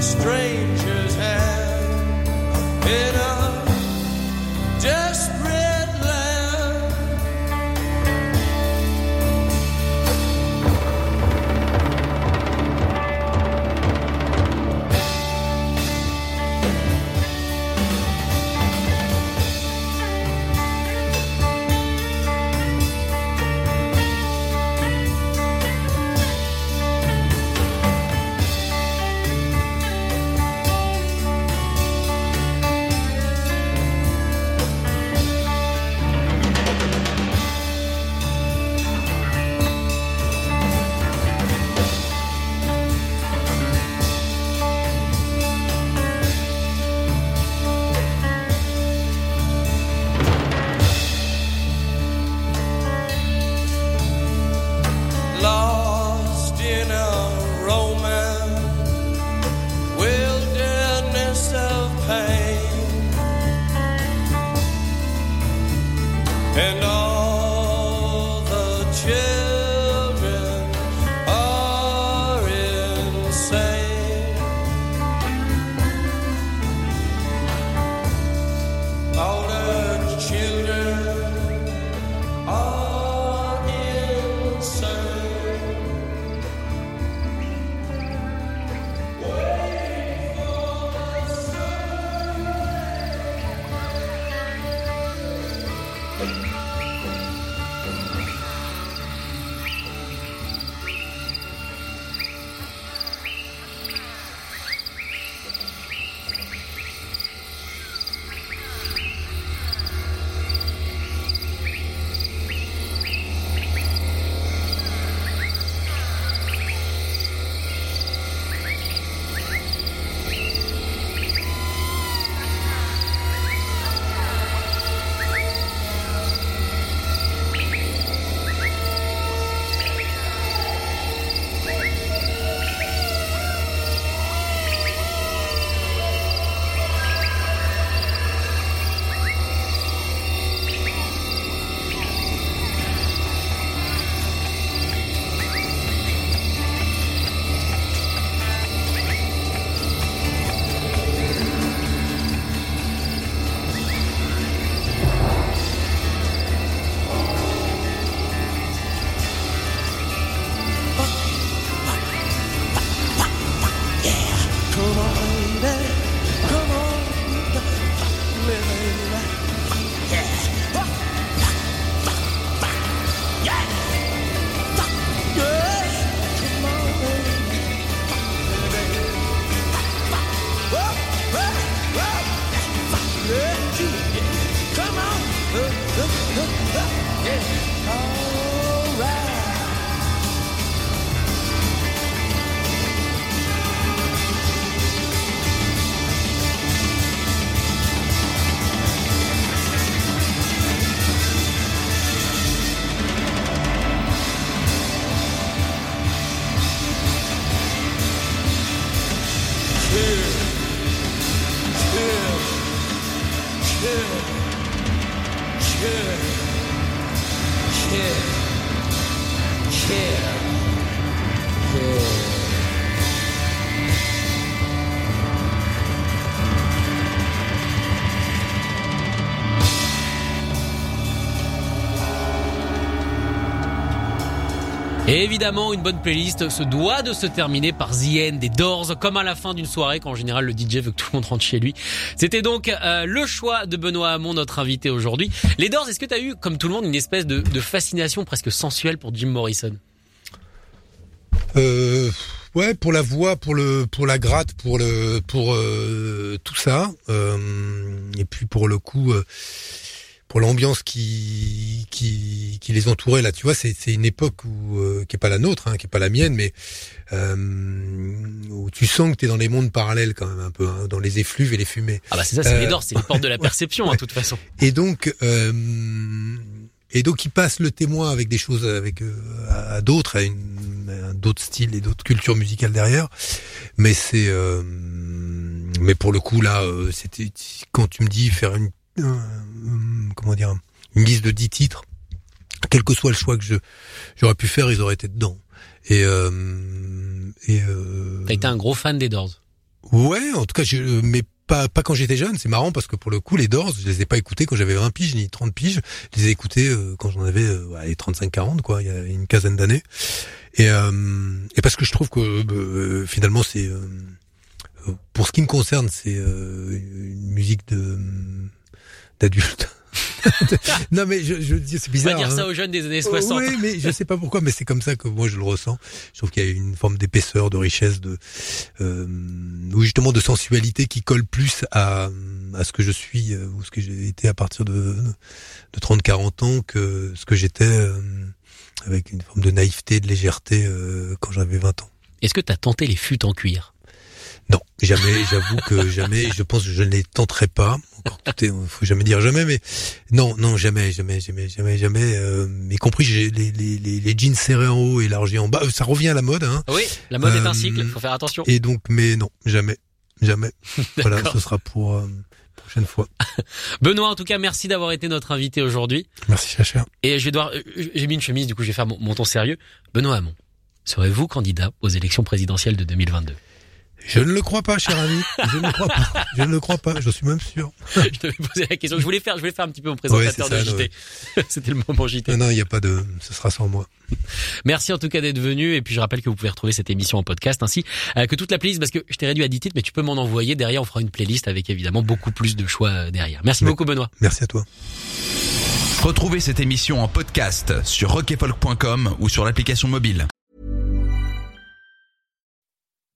Stranger's hand in a desperate Et évidemment, une bonne playlist se doit de se terminer par The End des Doors, comme à la fin d'une soirée, quand en général le DJ veut que tout le monde rentre chez lui. C'était donc le choix de Benoît Hamon, notre invité aujourd'hui. Les Doors, est-ce que tu as eu, comme tout le monde, une espèce de fascination presque sensuelle pour Jim Morrison ? Ouais, pour la voix, pour la gratte, pour tout ça, et puis pour le coup, pour l'ambiance qui les entourait là. Tu vois, c'est une époque où qui est pas la nôtre, hein, qui est pas la mienne, mais où tu sens que t'es dans les mondes parallèles quand même un peu, hein, dans les effluves et les fumées. Ah bah c'est ça, c'est les Doors, c'est les portes de la perception, ouais. Hein, de toute façon. Et donc, il passe le témoin avec des choses, à d'autres, à d'autres styles et d'autres cultures musicales derrière. Mais mais pour le coup, là, c'était, quand tu me dis faire une liste de 10 titres, quel que soit le choix que j'aurais pu faire, ils auraient été dedans. T'as été un gros fan des Doors? Ouais, en tout cas, mais pas quand j'étais jeune, c'est marrant parce que pour le coup les Doors, je les ai pas écoutés quand j'avais 20 piges ni 30 piges, je les ai écoutés quand j'en avais 35-40 quoi, il y a une quinzaine d'années. Et parce que je trouve que finalement c'est pour ce qui me concerne, c'est une musique d'adulte. Non mais je dis c'est bizarre. On va dire ça aux jeunes des années 60. Oui, mais je sais pas pourquoi, mais c'est comme ça que moi je le ressens. Je trouve qu'il y a une forme d'épaisseur, de richesse, ou justement de sensualité qui colle plus à ce que je suis ou ce que j'ai été à partir de 30-40 ans que ce que j'étais avec une forme de naïveté, de légèreté quand j'avais 20 ans. Est-ce que t'as tenté les flûtes en cuir ? Non, jamais, j'avoue que jamais, je pense que je ne les tenterai pas. Encore que faut jamais dire jamais, mais non, jamais. Y compris, j'ai les jeans serrés en haut et largés en bas. Ça revient à la mode, hein. Oui, la mode est un cycle, faut faire attention. Et donc, mais non, jamais. Voilà, ce sera pour prochaine fois. Benoît, en tout cas, merci d'avoir été notre invité aujourd'hui. Merci, Chacha. Et j'ai mis une chemise, du coup, je vais faire mon ton sérieux. Benoît Hamon, serez-vous candidat aux élections présidentielles de 2022 ? Je ne le crois pas, cher ami. Je ne le crois pas. Je suis même sûr. Je t'avais posé la question. Je voulais faire un petit peu mon présentateur de JT. Ouais. C'était le moment JT. Non, il n'y a pas de, ce sera sans moi. Merci en tout cas d'être venu. Et puis, je rappelle que vous pouvez retrouver cette émission en podcast ainsi que toute la playlist, parce que je t'ai réduit à 10 titres, mais tu peux m'en envoyer. Derrière, on fera une playlist avec évidemment beaucoup plus de choix derrière. Merci beaucoup, Benoît. Merci à toi. Retrouvez cette émission en podcast sur rocketfolk.com ou sur l'application mobile.